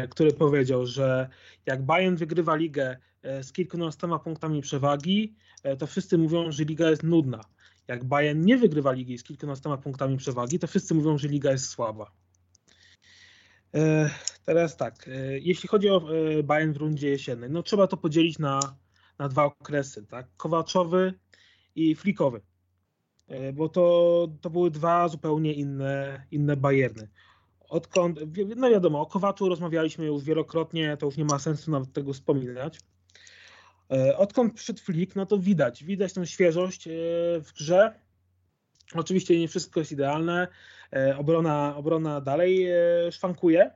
który powiedział, że jak Bayern wygrywa ligę z kilkunastoma punktami przewagi, to wszyscy mówią, że liga jest nudna. Jak Bayern nie wygrywa ligi z kilkunastoma punktami przewagi, to wszyscy mówią, że liga jest słaba. Teraz tak, jeśli chodzi o Bayern w rundzie jesiennej, no trzeba to podzielić na dwa okresy, tak? Kowaczowy i Flickowy, bo to były dwa zupełnie inne Bayerny. Odkąd, no wiadomo, o Kowaczu rozmawialiśmy już wielokrotnie, to już nie ma sensu nawet tego wspominać. Odkąd przyszedł Flick, no to widać tą świeżość w grze. Oczywiście nie wszystko jest idealne, obrona dalej szwankuje,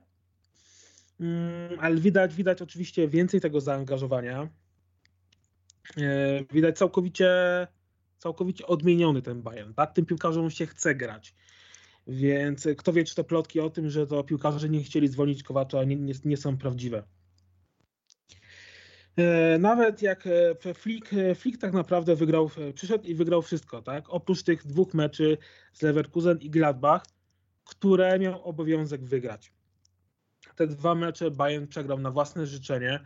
ale widać oczywiście więcej tego zaangażowania. Widać całkowicie odmieniony ten Bayern, tak? Tym piłkarzom się chce grać. Więc kto wie, czy te plotki o tym, że to piłkarze nie chcieli zwolnić Kowacza, nie są prawdziwe. Nawet jak Flick tak naprawdę przyszedł i wygrał wszystko, tak? Oprócz tych dwóch meczy z Leverkusen i Gladbach, które miał obowiązek wygrać. Te dwa mecze Bayern przegrał na własne życzenie,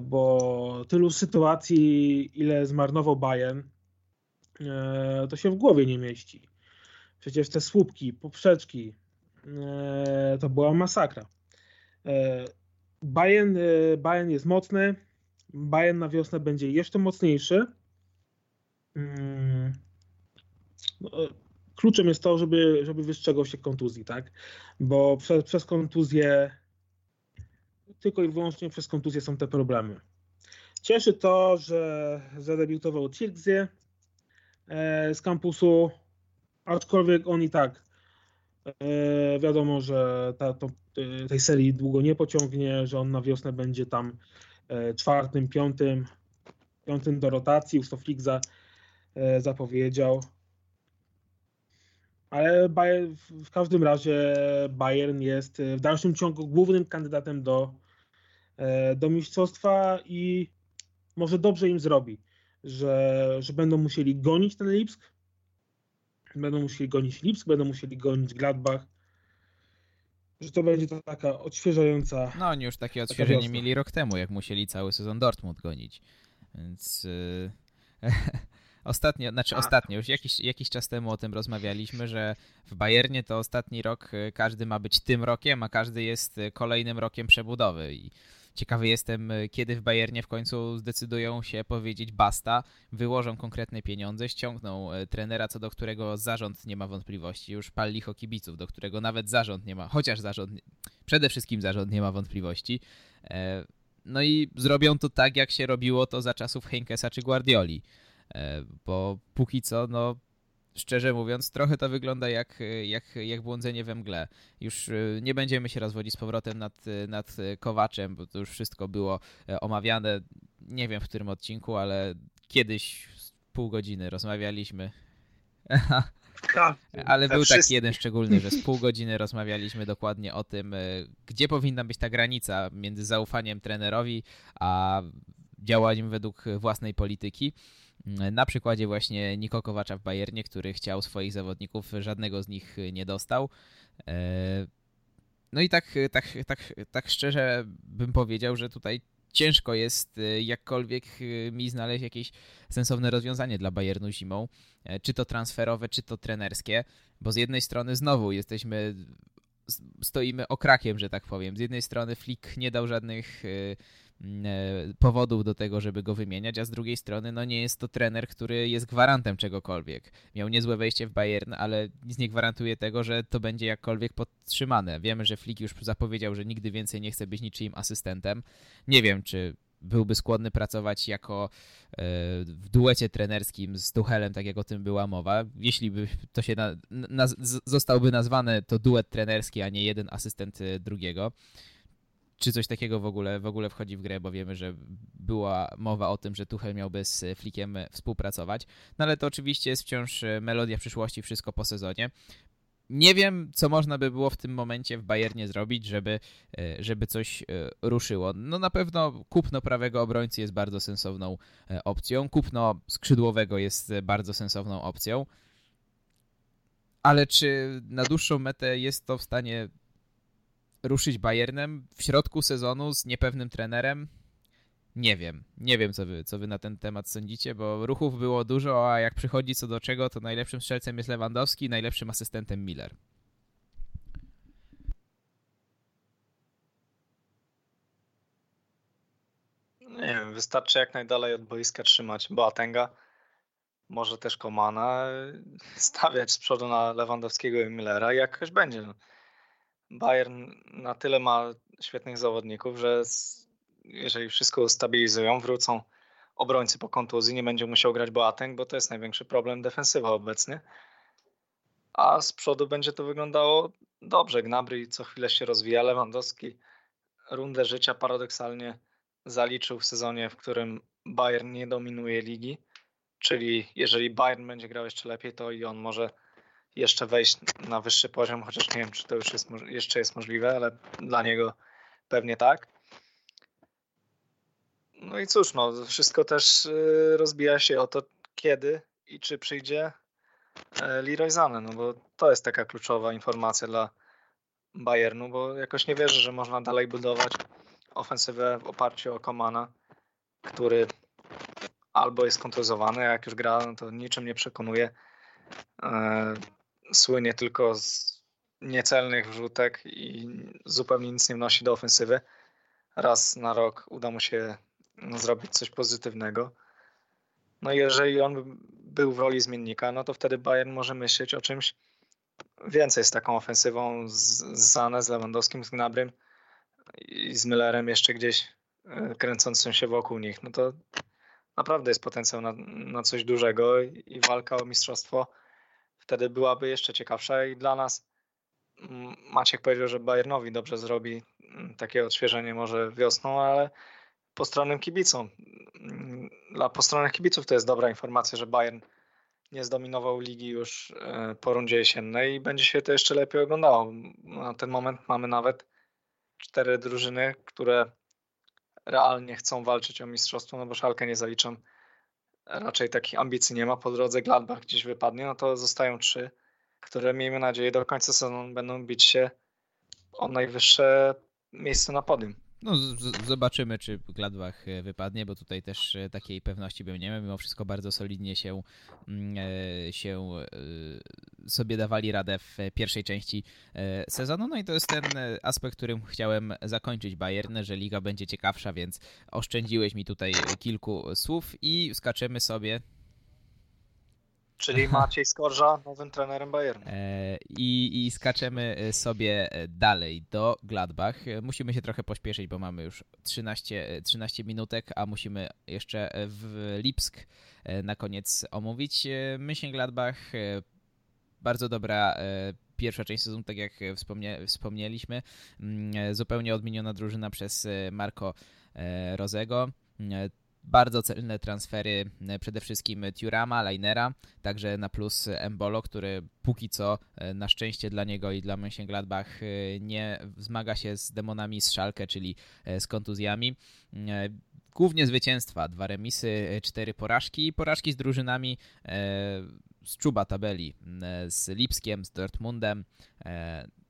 bo tylu sytuacji, ile zmarnował Bayern, to się w głowie nie mieści. Przecież te słupki, poprzeczki, to była masakra. Bayern jest mocny, Bayern na wiosnę będzie jeszcze mocniejszy. Kluczem jest to, żeby wystrzegał się kontuzji, tak? Bo przez kontuzję, tylko i wyłącznie przez kontuzję są te problemy. Cieszy to, że zadebiutował Cirkzie z kampusu, aczkolwiek on i tak wiadomo, że tej serii długo nie pociągnie, że on na wiosnę będzie tam czwartym, piątym do rotacji, już to Flick zapowiedział. Ale w każdym razie Bayern jest w dalszym ciągu głównym kandydatem do mistrzostwa i może dobrze im zrobi, że będą musieli gonić ten Lipsk, będą musieli gonić Gladbach, że to będzie to taka odświeżająca... No oni już takie odświeżenie mieli rok temu, jak musieli cały sezon Dortmund gonić, więc... Ostatnio, już jakiś czas temu o tym rozmawialiśmy, że w Bayernie to ostatni rok każdy ma być tym rokiem, a każdy jest kolejnym rokiem przebudowy. I ciekawy jestem, kiedy w Bayernie w końcu zdecydują się powiedzieć basta, wyłożą konkretne pieniądze, ściągną trenera, co do którego zarząd nie ma wątpliwości, już pal licho kibiców, do którego nawet zarząd nie ma, chociaż przede wszystkim zarząd nie ma wątpliwości. No i zrobią to tak, jak się robiło to za czasów Heinkesa czy Guardioli. Bo póki co, no szczerze mówiąc, trochę to wygląda jak błądzenie we mgle. Już nie będziemy się rozwodzić z powrotem nad Kowaczem, bo to już wszystko było omawiane. Nie wiem w którym odcinku, ale kiedyś pół godziny rozmawialiśmy. Ale był taki jeden szczególny, że z pół godziny rozmawialiśmy dokładnie o tym, gdzie powinna być ta granica między zaufaniem trenerowi, a działaniem według własnej polityki. Na przykładzie właśnie Niko Kowacza w Bayernie, który chciał swoich zawodników, żadnego z nich nie dostał. No i tak szczerze bym powiedział, że tutaj ciężko jest jakkolwiek mi znaleźć jakieś sensowne rozwiązanie dla Bayernu zimą, czy to transferowe, czy to trenerskie, bo z jednej strony znowu stoimy okrakiem, że tak powiem. Z jednej strony Flick nie dał żadnych powodów do tego, żeby go wymieniać, a z drugiej strony no nie jest to trener, który jest gwarantem czegokolwiek. Miał niezłe wejście w Bayern, ale nic nie gwarantuje tego, że to będzie jakkolwiek podtrzymane. Wiemy, że Flick już zapowiedział, że nigdy więcej nie chce być niczyim asystentem. Nie wiem, czy byłby skłonny pracować jako w duecie trenerskim z Tuchelem, tak jak o tym była mowa. Jeśli by to się zostałby nazwane to duet trenerski, a nie jeden asystent drugiego. Czy coś takiego w ogóle wchodzi w grę, bo wiemy, że była mowa o tym, że Tuchel miałby z Flickiem współpracować. No ale to oczywiście jest wciąż melodia przyszłości, wszystko po sezonie. Nie wiem, co można by było w tym momencie w Bayernie zrobić, żeby coś ruszyło. No na pewno kupno prawego obrońcy jest bardzo sensowną opcją, kupno skrzydłowego jest bardzo sensowną opcją, ale czy na dłuższą metę jest to w stanie ruszyć Bayernem w środku sezonu z niepewnym trenerem? Nie wiem, co wy na ten temat sądzicie, bo ruchów było dużo, a jak przychodzi co do czego, to najlepszym strzelcem jest Lewandowski, najlepszym asystentem Miller. Nie wiem, wystarczy jak najdalej od boiska trzymać Boatenga, może też Komana, stawiać z przodu na Lewandowskiego i Millera i jakoś będzie. Bayern na tyle ma świetnych zawodników, że jeżeli wszystko ustabilizują, wrócą obrońcy po kontuzji, nie będzie musiał grać Boateng, bo to jest największy problem defensywa obecnie. A z przodu będzie to wyglądało dobrze. Gnabry co chwilę się rozwija, Lewandowski rundę życia paradoksalnie zaliczył w sezonie, w którym Bayern nie dominuje ligi, czyli jeżeli Bayern będzie grał jeszcze lepiej, to i on może jeszcze wejść na wyższy poziom, chociaż nie wiem, czy to już jest, jeszcze jest możliwe, ale dla niego pewnie tak. No i cóż, no, wszystko też rozbija się o to, kiedy i czy przyjdzie Leroy Sané, no bo to jest taka kluczowa informacja dla Bayernu, bo jakoś nie wierzę, że można dalej budować ofensywę w oparciu o Komana, który albo jest kontuzjowany, jak już gra, no to niczym nie przekonuje. Słynie tylko z niecelnych wrzutek i zupełnie nic nie wnosi do ofensywy. Raz na rok uda mu się zrobić coś pozytywnego. No i jeżeli on był w roli zmiennika, no to wtedy Bayern może myśleć o czymś więcej z taką ofensywą, z Sané, z Lewandowskim, z Gnabrym i z Müllerem jeszcze gdzieś kręcącym się wokół nich. No to naprawdę jest potencjał na coś dużego i walka o mistrzostwo wtedy byłaby jeszcze ciekawsza i dla nas. Maciek powiedział, że Bayernowi dobrze zrobi takie odświeżenie może wiosną, ale po stronę kibiców to jest dobra informacja, że Bayern nie zdominował ligi już po rundzie jesiennej i będzie się to jeszcze lepiej oglądało. Na ten moment mamy nawet 4 drużyny, które realnie chcą walczyć o mistrzostwo, no bo Schalke nie zaliczam, raczej takich ambicji nie ma, po drodze Gladbach gdzieś wypadnie, no to zostają 3, które miejmy nadzieję do końca sezonu będą bić się o najwyższe miejsce na podium. No zobaczymy, czy Gladbach wypadnie, bo tutaj też takiej pewności bym nie miał. Mimo wszystko bardzo solidnie się sobie dawali radę w pierwszej części sezonu. No i to jest ten aspekt, którym chciałem zakończyć Bayern, że liga będzie ciekawsza, więc oszczędziłeś mi tutaj kilku słów i skaczemy sobie. Czyli Maciej Skorża nowym trenerem Bayernu. I skaczemy sobie dalej do Gladbach. Musimy się trochę pośpieszyć, bo mamy już 13 minutek, a musimy jeszcze w Lipsk na koniec omówić. Mönchengladbach, bardzo dobra pierwsza część sezonu, tak jak wspomnieliśmy. Zupełnie odmieniona drużyna przez Marco Rosego. Bardzo celne transfery, przede wszystkim Thuram'a, Linera, także na plus Embolo, który póki co na szczęście dla niego i dla Mönchengladbach nie zmaga się z demonami z Schalke, czyli z kontuzjami. Głównie zwycięstwa, 2 remisy, 4 porażki. Porażki z drużynami z czuba tabeli, z Lipskiem, z Dortmundem,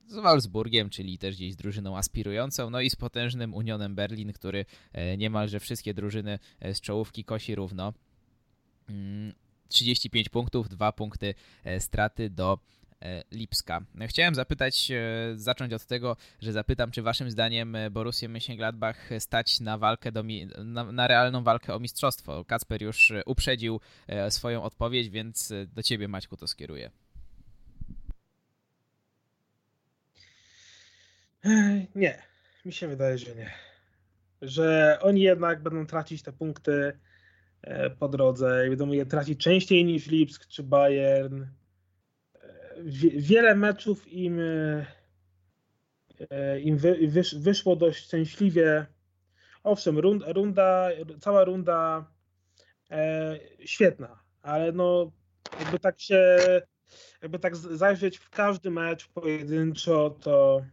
z Wolfsburgiem, czyli też gdzieś z drużyną aspirującą, no i z potężnym Unionem Berlin, który niemalże wszystkie drużyny z czołówki kosi równo. 35 punktów, 2 punkty straty do Lipska. Chciałem zacząć od tego, że zapytam, czy waszym zdaniem Borussię Mönchengladbach stać na walkę na realną walkę o mistrzostwo. Kacper już uprzedził swoją odpowiedź, więc do ciebie, Maćku, to skieruję. Nie, mi się wydaje, że nie. Że oni jednak będą tracić te punkty po drodze i będą je tracić częściej niż Lipsk czy Bayern. Wiele meczów im wyszło dość szczęśliwie. Owszem, cała runda świetna, ale no jakby tak zajrzeć w każdy mecz pojedynczo, to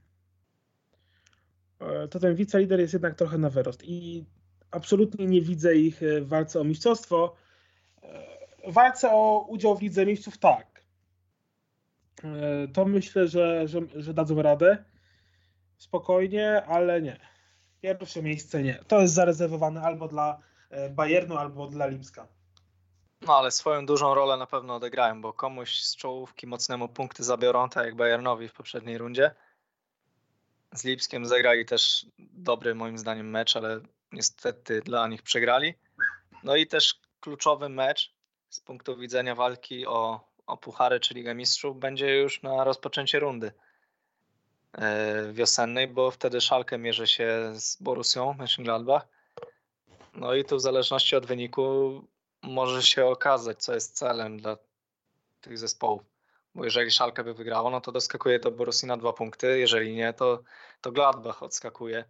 ten wicelider jest jednak trochę na wyrost i absolutnie nie widzę ich w walce o mistrzostwo. W walce o udział w Lidze Mistrzów tak. To myślę, że dadzą radę. spokojnie, ale nie. Pierwsze miejsce nie. To jest zarezerwowane albo dla Bayernu, albo dla Lipska. No ale swoją dużą rolę na pewno odegrają, bo komuś z czołówki mocnemu punkty zabiorą, tak jak Bayernowi w poprzedniej rundzie. Z Lipskiem zagrali też dobry moim zdaniem mecz, ale niestety dla nich przegrali. No i też kluczowy mecz z punktu widzenia walki o puchary, czyli Ligę Mistrzów, będzie już na rozpoczęcie rundy wiosennej, bo wtedy Schalke mierzy się z Borussią Mönchengladbach. No i tu w zależności od wyniku może się okazać, co jest celem dla tych zespołów. Bo jeżeli Schalke by wygrało, no to doskakuje do Borussii na 2 punkty. Jeżeli nie, to Gladbach odskakuje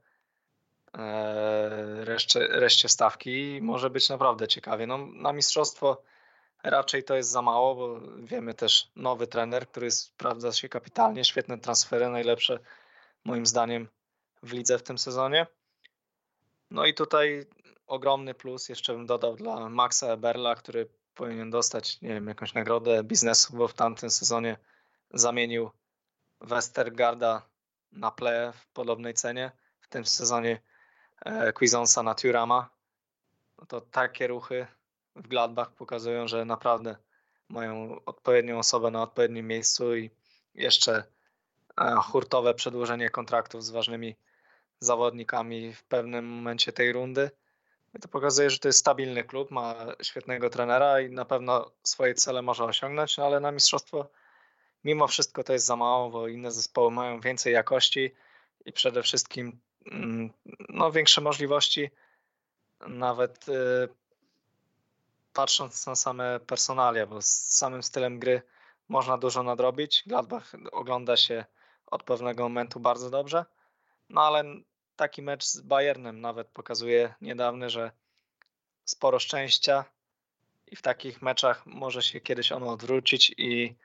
reszcie stawki i może być naprawdę ciekawie. No, na mistrzostwo raczej to jest za mało, bo wiemy też nowy trener, który sprawdza się kapitalnie, świetne transfery, najlepsze moim zdaniem w lidze w tym sezonie. No i tutaj ogromny plus jeszcze bym dodał dla Maxa Eberla, który powinien dostać, nie wiem, jakąś nagrodę biznesu, bo w tamtym sezonie zamienił Westergaarda na Pleję w podobnej cenie. W tym sezonie Cuisonsa na Thürama. No to takie ruchy w Gladbach pokazują, że naprawdę mają odpowiednią osobę na odpowiednim miejscu i jeszcze hurtowe przedłużenie kontraktów z ważnymi zawodnikami w pewnym momencie tej rundy. I to pokazuje, że to jest stabilny klub, ma świetnego trenera i na pewno swoje cele może osiągnąć, no ale na mistrzostwo mimo wszystko to jest za mało, bo inne zespoły mają więcej jakości i przede wszystkim no, większe możliwości, nawet patrząc na same personalia, bo z samym stylem gry można dużo nadrobić. Gladbach ogląda się od pewnego momentu bardzo dobrze, no ale taki mecz z Bayernem nawet pokazuje niedawny, że sporo szczęścia i w takich meczach może się kiedyś ono odwrócić i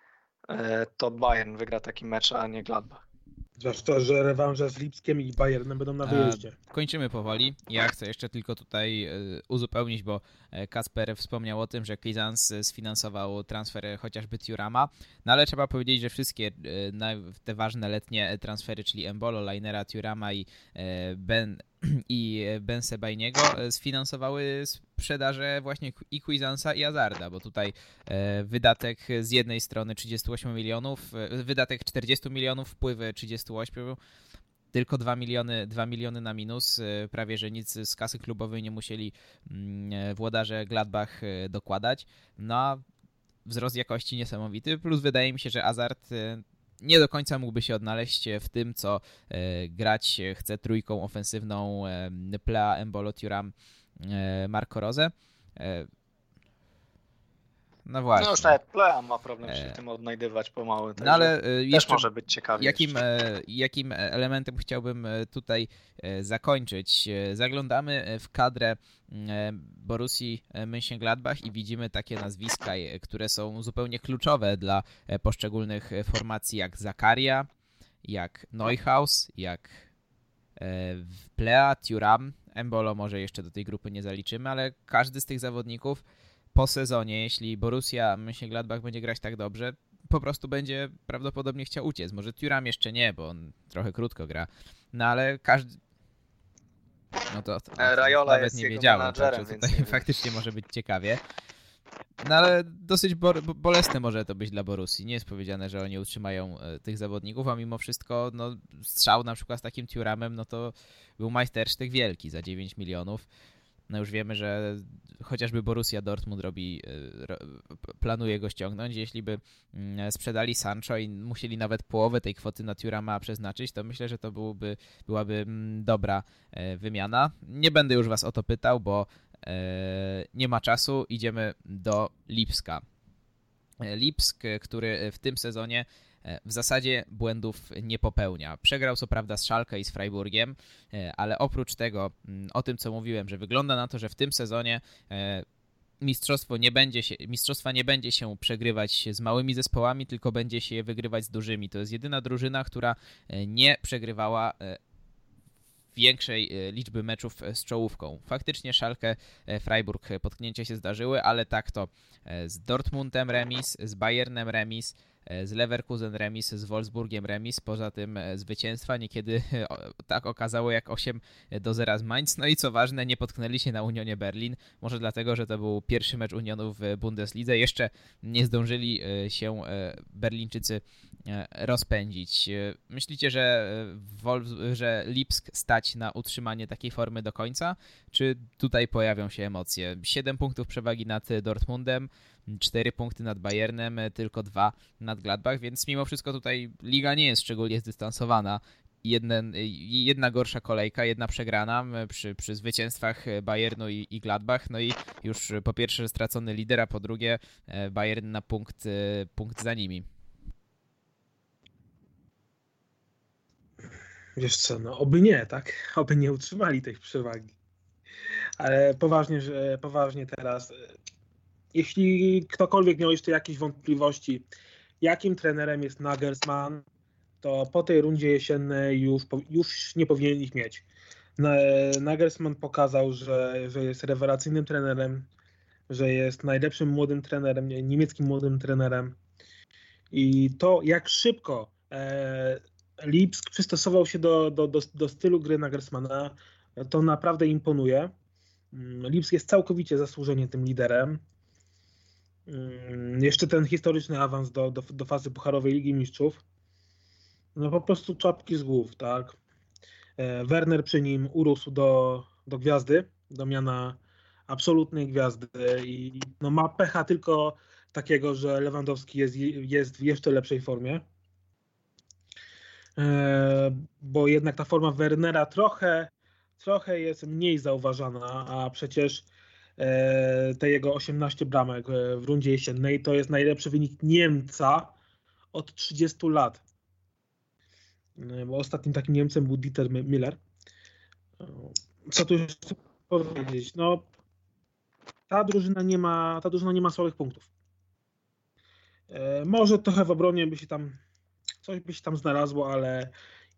to Bayern wygra taki mecz, a nie Gladbach. Zwłaszcza, że rewanże z Lipskiem i Bayernem będą na wyjeździe. Kończymy powoli. Ja chcę jeszcze tylko tutaj uzupełnić, bo Kasper wspomniał o tym, że Cuisance sfinansował transfer chociażby Thürama, no ale trzeba powiedzieć, że wszystkie te ważne letnie transfery, czyli Embolo, Linera, Thürama i Ben Sebajniego sfinansowały sprzedaże właśnie i Cuisance'a i Hazarda, bo tutaj wydatek z jednej strony 38 milionów, wydatek 40 milionów, wpływy 38, tylko 2 miliony na minus, prawie że nic z kasy klubowej nie musieli włodarze Gladbach dokładać. No a wzrost jakości niesamowity, plus wydaje mi się, że Hazard nie do końca mógłby się odnaleźć w tym, co grać chce trójką ofensywną Plea, Embolo, Thuram, Marco Rose. No właśnie. No już nawet Plea ma problem się tym odnajdywać pomału. No ale też może być ciekawie. Jakim elementem chciałbym tutaj zakończyć? Zaglądamy w kadrę Borussii Mönchengladbach i widzimy takie nazwiska, które są zupełnie kluczowe dla poszczególnych formacji, jak Zakaria, jak Neuhaus, jak Plea, Thuram, Embolo może jeszcze do tej grupy nie zaliczymy, ale każdy z tych zawodników po sezonie, jeśli Borussia Mönchengladbach będzie grać tak dobrze, po prostu będzie prawdopodobnie chciał uciec. Może Thuram jeszcze nie, bo on trochę krótko gra, no ale każdy... No to Raiola nawet nie wiedziałem, także tutaj faktycznie może być ciekawie. No ale dosyć bolesne może to być dla Borussii. Nie jest powiedziane, że oni utrzymają tych zawodników, a mimo wszystko no, strzał na przykład z takim Thuramem, no to był majstersztyk wielki za 9 milionów. No już wiemy, że chociażby Borussia Dortmund planuje go ściągnąć. Jeśli by sprzedali Sancho i musieli nawet połowę tej kwoty na Thürama przeznaczyć, to myślę, że to byłaby dobra wymiana. Nie będę już was o to pytał, bo nie ma czasu. Idziemy do Lipska. Lipsk, który w tym sezonie w zasadzie błędów nie popełnia. Przegrał co prawda z Schalke i z Freiburgiem, ale oprócz tego, o tym co mówiłem, że wygląda na to, że w tym sezonie mistrzostwa nie będzie się przegrywać z małymi zespołami, tylko będzie się je wygrywać z dużymi. To jest jedyna drużyna, która nie przegrywała większej liczby meczów z czołówką. Faktycznie Schalke, Freiburg potknięcia się zdarzyły, ale tak to z Dortmundem remis, z Bayernem remis, z Leverkusen remis, z Wolfsburgiem remis, poza tym zwycięstwa niekiedy tak okazało jak 8-0 z Mainz. No i co ważne, nie potknęli się na Unionie Berlin, może dlatego, że to był pierwszy mecz Unionu w Bundeslidze, jeszcze nie zdążyli się Berlińczycy rozpędzić. Myślicie, że Lipsk stać na utrzymanie takiej formy do końca, czy tutaj pojawią się emocje? 7 punktów przewagi nad Dortmundem, 4 punkty nad Bayernem, tylko 2 nad Gladbach, więc mimo wszystko tutaj liga nie jest szczególnie zdystansowana. Jedna gorsza kolejka, jedna przegrana przy zwycięstwach Bayernu i Gladbach, no i już po pierwsze stracony lider, a po drugie Bayern na punkt za nimi. Wiesz co, no oby nie, tak? Oby nie utrzymali tej przewagi. Ale poważnie teraz, jeśli ktokolwiek miał jeszcze jakieś wątpliwości, jakim trenerem jest Nagelsmann, to po tej rundzie jesiennej już nie powinien ich mieć. Nagelsmann pokazał, że jest rewelacyjnym trenerem, że jest najlepszym młodym trenerem, niemieckim młodym trenerem. I to, jak szybko Lipsk przystosował się do stylu gry Nagelsmana, to naprawdę imponuje. Lipsk jest całkowicie zasłużenie tym liderem. Jeszcze ten historyczny awans do fazy pucharowej Ligi Mistrzów. No po prostu czapki z głów, tak. Werner przy nim urósł do gwiazdy, do miana absolutnej gwiazdy i no ma pecha tylko takiego, że Lewandowski jest w jeszcze lepszej formie. Bo jednak ta forma Wernera trochę jest mniej zauważana, a przecież te jego 18 bramek w rundzie jesiennej to jest najlepszy wynik Niemca od 30 lat. Bo ostatnim takim Niemcem był Dieter Müller. Co tu jeszcze powiedzieć? No, ta drużyna nie ma słabych punktów. Może trochę w obronie coś by się tam znalazło, ale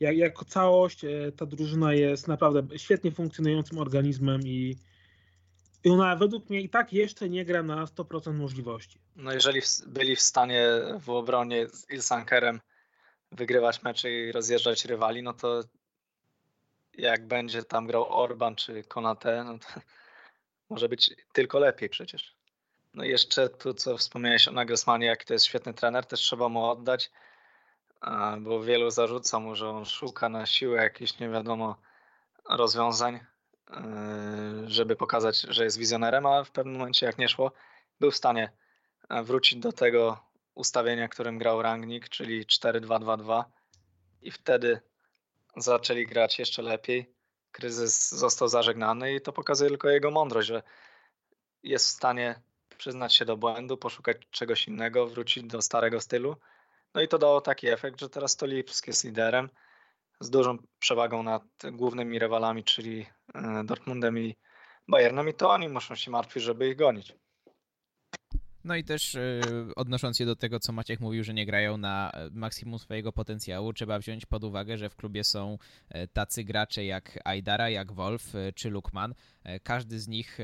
jako całość ta drużyna jest naprawdę świetnie funkcjonującym organizmem i ona według mnie i tak jeszcze nie gra na 100% możliwości. No jeżeli byli w stanie w obronie z Ilsankerem wygrywać mecze i rozjeżdżać rywali, no to jak będzie tam grał Orban czy Konate, no to może być tylko lepiej przecież. No i jeszcze tu, co wspomniałeś o Nagelsmanie, jaki to jest świetny trener, też trzeba mu oddać, bo wielu zarzuca mu, że on szuka na siłę jakichś nie wiadomo rozwiązań, żeby pokazać, że jest wizjonerem, a w pewnym momencie jak nie szło, był w stanie wrócić do tego ustawienia, którym grał Rangnick, czyli 4-2-2-2 i wtedy zaczęli grać jeszcze lepiej. Kryzys został zażegnany i to pokazuje tylko jego mądrość, że jest w stanie przyznać się do błędu, poszukać czegoś innego, wrócić do starego stylu. No i to dało taki efekt, że teraz to Lipsk jest liderem z dużą przewagą nad głównymi rywalami, czyli Dortmundem i Bayernem i to oni muszą się martwić, żeby ich gonić. No i też odnosząc się do tego, co Maciek mówił, że nie grają na maksimum swojego potencjału, trzeba wziąć pod uwagę, że w klubie są tacy gracze jak Aidara, jak Wolf czy Lukman. Każdy z nich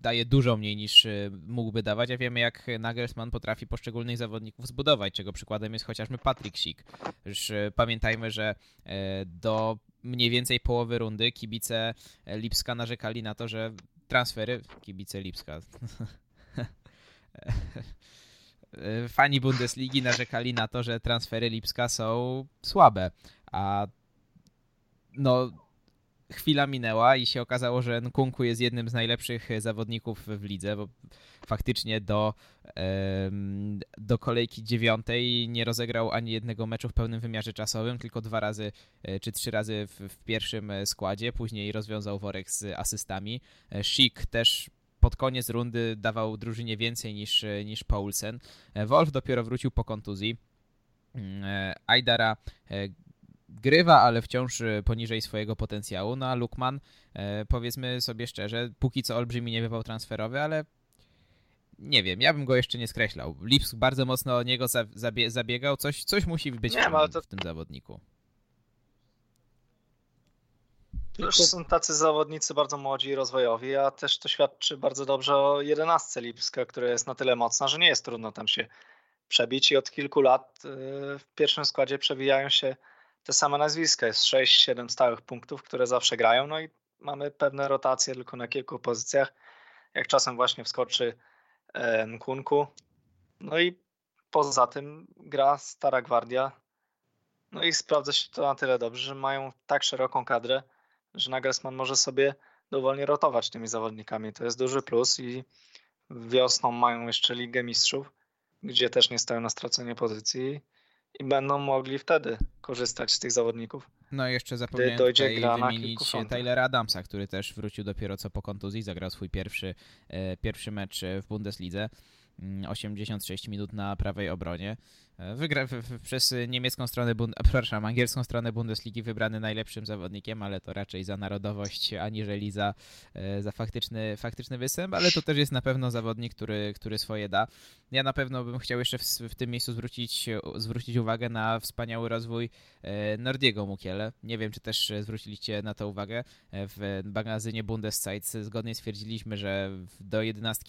daje dużo mniej niż mógłby dawać, a wiemy jak Nagelsmann potrafi poszczególnych zawodników zbudować, czego przykładem jest chociażby Patryk Sik. Już pamiętajmy, że do mniej więcej połowy rundy kibice Lipska narzekali na to, że transfery... Kibice Lipska... Fani Bundesligi narzekali na to, że transfery Lipska są słabe, a no chwila minęła i się okazało, że Nkunku jest jednym z najlepszych zawodników w lidze, bo faktycznie do kolejki 9 nie rozegrał ani jednego meczu w pełnym wymiarze czasowym, tylko 2 razy czy 3 razy w pierwszym składzie, później rozwiązał worek z asystami. Schick też pod koniec rundy dawał drużynie więcej niż Paulsen. Wolf dopiero wrócił po kontuzji. Aidara grywa, ale wciąż poniżej swojego potencjału. No a Lukman, powiedzmy sobie szczerze, póki co olbrzymi niewypał transferowy, ale nie wiem, ja bym go jeszcze nie skreślał. Lipsk bardzo mocno o niego zabiegał. Coś musi być w tym zawodniku. Już są tacy zawodnicy bardzo młodzi i rozwojowi, a też to świadczy bardzo dobrze o 11 Lipska, która jest na tyle mocna, że nie jest trudno tam się przebić i od kilku lat w pierwszym składzie przewijają się te same nazwiska. Jest 6-7 stałych punktów, które zawsze grają, no i mamy pewne rotacje tylko na kilku pozycjach, jak czasem właśnie wskoczy Nkunku. No i poza tym gra stara gwardia. No i sprawdza się to na tyle dobrze, że mają tak szeroką kadrę, że Nagelsmann może sobie dowolnie rotować tymi zawodnikami. To jest duży plus i wiosną mają jeszcze Ligę Mistrzów, gdzie też nie stoją na stracenie pozycji i będą mogli wtedy korzystać z tych zawodników. No i jeszcze zapomniałem tutaj wymienić Tylera Adamsa, który też wrócił dopiero co po kontuzji, zagrał swój pierwszy mecz w Bundeslidze. 86 minut na prawej obronie. Przez niemiecką stronę, przepraszam, angielską stronę Bundesligi wybrany najlepszym zawodnikiem, ale to raczej za narodowość, aniżeli za faktyczny występ, ale to też jest na pewno zawodnik, który swoje da. Ja na pewno bym chciał jeszcze w tym miejscu zwrócić uwagę na wspaniały rozwój Nordiego Mukiele. Nie wiem, czy też zwróciliście na to uwagę. W magazynie Bundeszeit zgodnie stwierdziliśmy, że do 11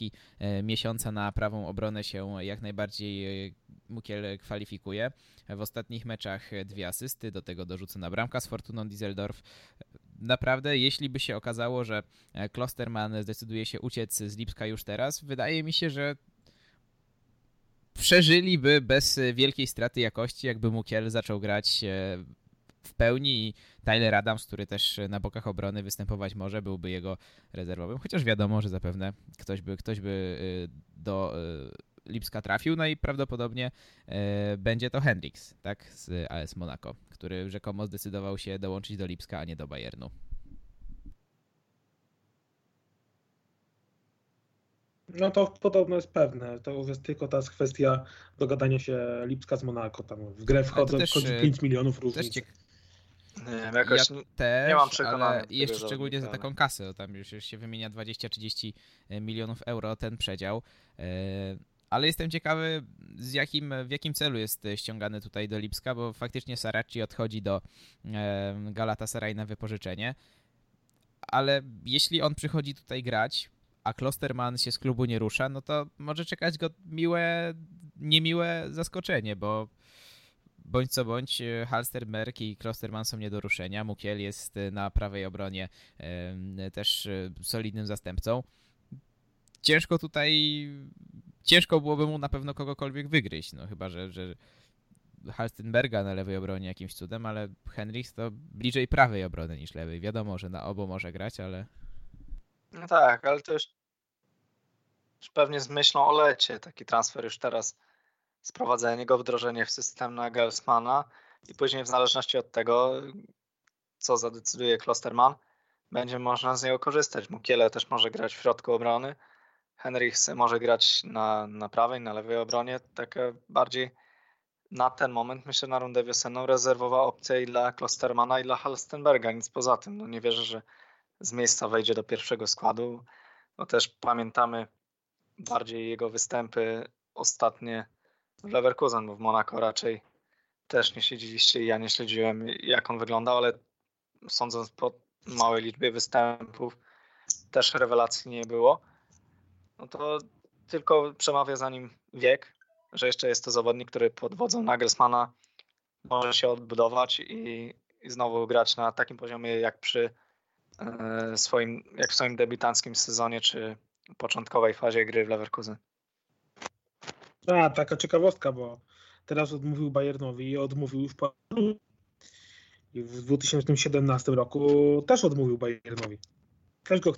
miesiąca na prawą obronę się jak najbardziej Mukiel kwalifikuje. W ostatnich meczach 2 asysty, do tego dorzucona bramka z Fortuną Düsseldorf. Naprawdę, jeśli by się okazało, że Klosterman zdecyduje się uciec z Lipska już teraz, wydaje mi się, że przeżyliby bez wielkiej straty jakości, jakby Mukiel zaczął grać w pełni i Tyler Adams, który też na bokach obrony występować może, byłby jego rezerwowym, chociaż wiadomo, że zapewne ktoś by do Lipska trafił, no i prawdopodobnie będzie to Hendricks, tak, z AS Monaco, który rzekomo zdecydował się dołączyć do Lipska, a nie do Bayernu. No to podobno jest pewne. To jest tylko ta kwestia dogadania się Lipska z Monako. Tam w grę wchodzi 5 milionów różnic. Nie mam przekonania. Jeszcze szczególnie za taką kasę. To tam już się wymienia 20-30 milionów euro ten przedział. Ale jestem ciekawy, w jakim celu jest ściągany tutaj do Lipska, bo faktycznie Saracchi odchodzi do Galatasaray na wypożyczenie. Ale jeśli on przychodzi tutaj grać, a Klosterman się z klubu nie rusza, no to może czekać go niemiłe zaskoczenie, bo bądź co bądź Halsterberg i Klosterman są nie do ruszenia. Mukiel jest na prawej obronie też solidnym zastępcą. Ciężko byłoby mu na pewno kogokolwiek wygryźć, no chyba, że Halstenberga na lewej obronie jakimś cudem, ale Henrichs to bliżej prawej obrony niż lewej. Wiadomo, że na obu może grać, ale... No tak, ale to już pewnie z myślą o lecie. Taki transfer już teraz, sprowadzenie go, wdrożenie w system Nagelsmana i później w zależności od tego, co zadecyduje Klosterman, będzie można z niego korzystać. Mukiele też może grać w środku obrony, Henrichs może grać na prawej, na lewej obronie. Taka bardziej na ten moment, myślę, na rundę wiosenną rezerwowa opcja i dla Klostermana, i dla Halstenberga. Nic poza tym. No nie wierzę, że z miejsca wejdzie do pierwszego składu, bo też pamiętamy bardziej jego występy ostatnie w Leverkusen, bo w Monako raczej też nie siedzieliście i ja nie śledziłem, jak on wyglądał, ale sądząc po małej liczbie występów też rewelacji nie było. No to tylko przemawia za nim wiek, że jeszcze jest to zawodnik, który pod wodzą Nagelsmana może się odbudować i znowu grać na takim poziomie jak w swoim debiutanckim sezonie czy początkowej fazie gry w Leverkusen. Taka ciekawostka, bo teraz odmówił Bayernowi i odmówił już Paderborn. I w 2017 roku też odmówił Bayernowi. Też go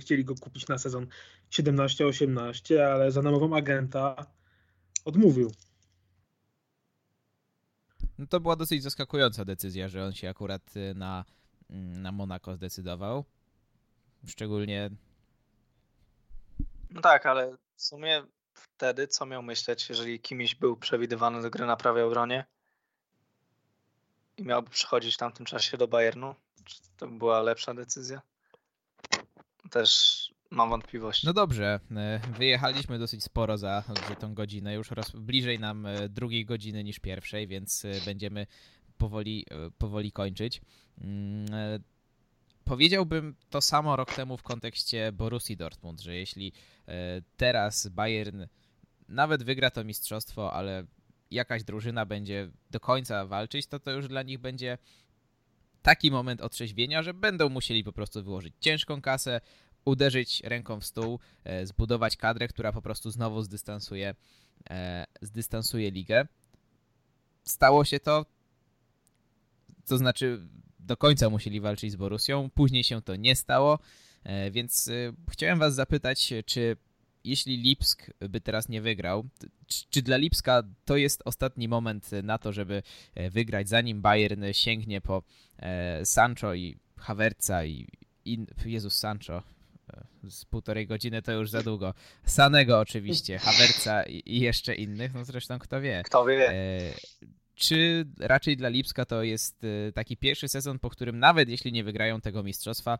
chcieli go kupić na sezon 17-18, ale za namową agenta odmówił. No to była dosyć zaskakująca decyzja, że on się akurat na Monako zdecydował. Szczególnie... No tak, ale w sumie wtedy co miał myśleć, jeżeli kimś był przewidywany do gry na prawej obronie i miałby przychodzić w tamtym czasie do Bayernu? Czy to była lepsza decyzja? Też mam wątpliwości. No dobrze, wyjechaliśmy dosyć sporo za tą godzinę. Już bliżej nam drugiej godziny niż pierwszej, więc będziemy powoli kończyć. Powiedziałbym to samo rok temu w kontekście Borussii Dortmund, że jeśli teraz Bayern nawet wygra to mistrzostwo, ale jakaś drużyna będzie do końca walczyć, to już dla nich będzie taki moment otrzeźwienia, że będą musieli po prostu wyłożyć ciężką kasę, uderzyć ręką w stół, zbudować kadrę, która po prostu znowu zdystansuje ligę. Stało się to, to znaczy do końca musieli walczyć z Borussią, później się to nie stało, więc chciałem was zapytać, czy jeśli Lipsk by teraz nie wygrał, czy dla Lipska to jest ostatni moment na to, żeby wygrać, zanim Bayern sięgnie po Sancho i Havertza i Jezus, Sancho z półtorej godziny to już za długo. Sanego oczywiście, Havertza i jeszcze innych, no zresztą kto wie. Kto wie. Czy raczej dla Lipska to jest taki pierwszy sezon, po którym nawet jeśli nie wygrają tego mistrzostwa,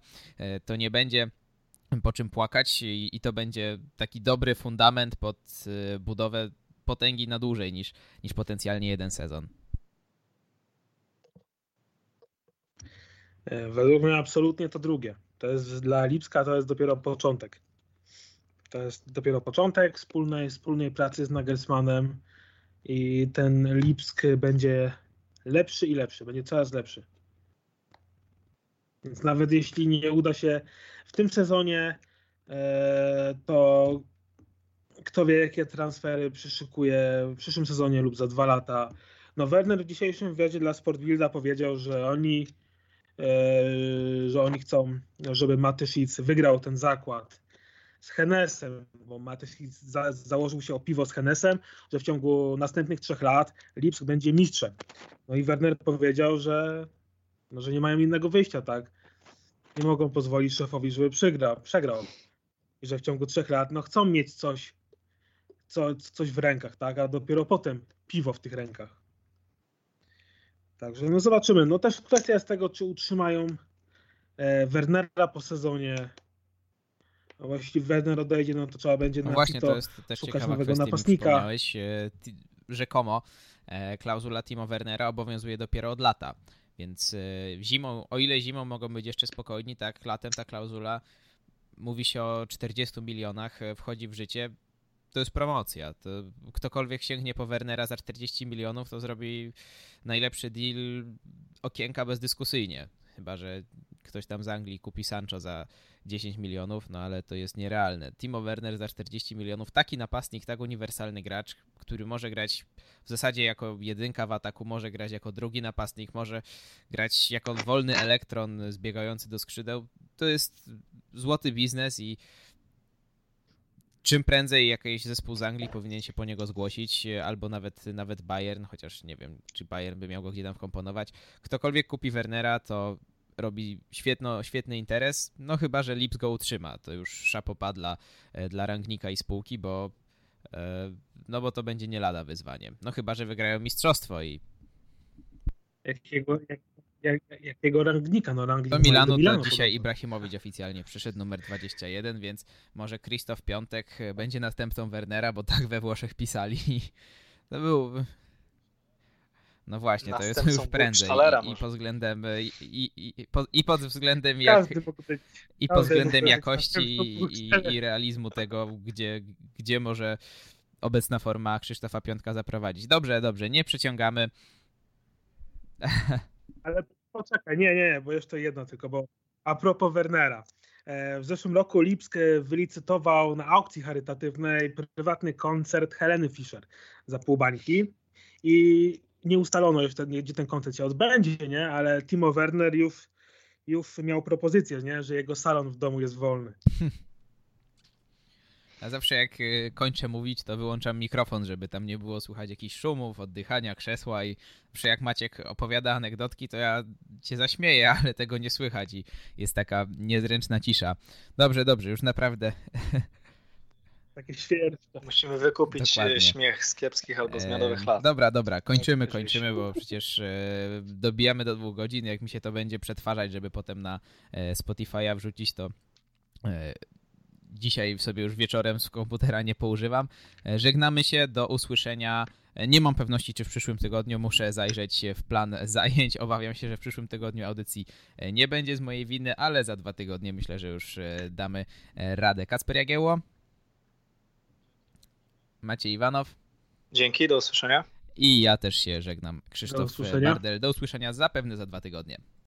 to nie będzie po czym płakać i to będzie taki dobry fundament pod budowę potęgi na dłużej niż potencjalnie jeden sezon? Według mnie absolutnie to drugie. To jest dla Lipska, to jest dopiero początek. To jest dopiero początek wspólnej pracy z Nagelsmannem i ten Lipsk będzie lepszy i lepszy, będzie coraz lepszy. Więc nawet jeśli nie uda się w tym sezonie, to kto wie, jakie transfery przyszykuje w przyszłym sezonie lub za 2 lata. No Werner w dzisiejszym wywiadzie dla Sportbilda powiedział, że oni chcą, żeby Mateschitz wygrał ten zakład z Hennesem, bo Mateschitz założył się o piwo z Hennesem, że w ciągu następnych 3 lat Lipsk będzie mistrzem. No i Werner powiedział, że nie mają innego wyjścia, tak? Nie mogą pozwolić szefowi, żeby przegrał. I że w ciągu 3 lat chcą mieć coś w rękach, tak? A dopiero potem piwo w tych rękach. Także zobaczymy. Też kwestia jest tego, czy utrzymają Wernera po sezonie. A jeśli Werner odejdzie, to trzeba będzie właśnie, to jest też szukać nowego napastnika. Rzekomo klauzula Timo Wernera obowiązuje dopiero od lata. Więc zimą, o ile zimą mogą być jeszcze spokojni, tak latem ta klauzula, mówi się o 40 milionach, wchodzi w życie, to jest promocja. To ktokolwiek sięgnie po Wernera za 40 milionów, to zrobi najlepszy deal okienka bezdyskusyjnie. Chyba że ktoś tam z Anglii kupi Sancho za 10 milionów, ale to jest nierealne. Timo Werner za 40 milionów, taki napastnik, tak uniwersalny gracz, który może grać w zasadzie jako jedynka w ataku, może grać jako drugi napastnik, może grać jako wolny elektron zbiegający do skrzydeł. To jest złoty biznes i czym prędzej jakiś zespół z Anglii powinien się po niego zgłosić, albo nawet Bayern, chociaż nie wiem, czy Bayern by miał go gdzie tam wkomponować. Ktokolwiek kupi Wernera, to robi świetny interes, chyba że Lipsk go utrzyma. To już szapoba dla Rangnika i spółki, bo to będzie nie lada wyzwanie. Chyba że wygrają mistrzostwo i... Jakiego Rangnika? Rangnik do Milanu to dzisiaj Ibrahimowicz oficjalnie przyszedł, numer 21, więc może Krzysztof Piątek będzie następcą Wernera, bo tak we Włoszech pisali. To był... No właśnie, to jest już prędzej pod względem jakości i realizmu tego, gdzie może obecna forma Krzysztofa Piątka zaprowadzić. Dobrze, nie przyciągamy. Ale poczekaj, nie, bo jeszcze jedno tylko, bo a propos Wernera. W zeszłym roku Lipsk wylicytował na aukcji charytatywnej prywatny koncert Heleny Fischer za pół bańki i nie ustalono jeszcze, gdzie ten koncert się odbędzie, nie? Ale Timo Werner już miał propozycję, nie? Że jego salon w domu jest wolny. Ja zawsze jak kończę mówić, to wyłączam mikrofon, żeby tam nie było słychać jakichś szumów, oddychania, krzesła i zawsze jak Maciek opowiada anegdotki, to ja cię zaśmieję, ale tego nie słychać i jest taka niezręczna cisza. Dobrze, już naprawdę... Takie świerszcze. Musimy wykupić dokładnie śmiech z kiepskich albo zmianowych lat. Dobra, kończymy, bo przecież dobijamy do 2 godzin. Jak mi się to będzie przetwarzać, żeby potem na Spotify'a wrzucić, to dzisiaj sobie już wieczorem z komputera nie poużywam. Żegnamy się, do usłyszenia. Nie mam pewności, czy w przyszłym tygodniu, muszę zajrzeć w plan zajęć. Obawiam się, że w przyszłym tygodniu audycji nie będzie z mojej winy, ale za 2 tygodnie myślę, że już damy radę. Kasper Jagiełło. Maciej Iwanow. Dzięki, do usłyszenia. I ja też się żegnam. Krzysztof Bardel, do usłyszenia zapewne za 2 tygodnie.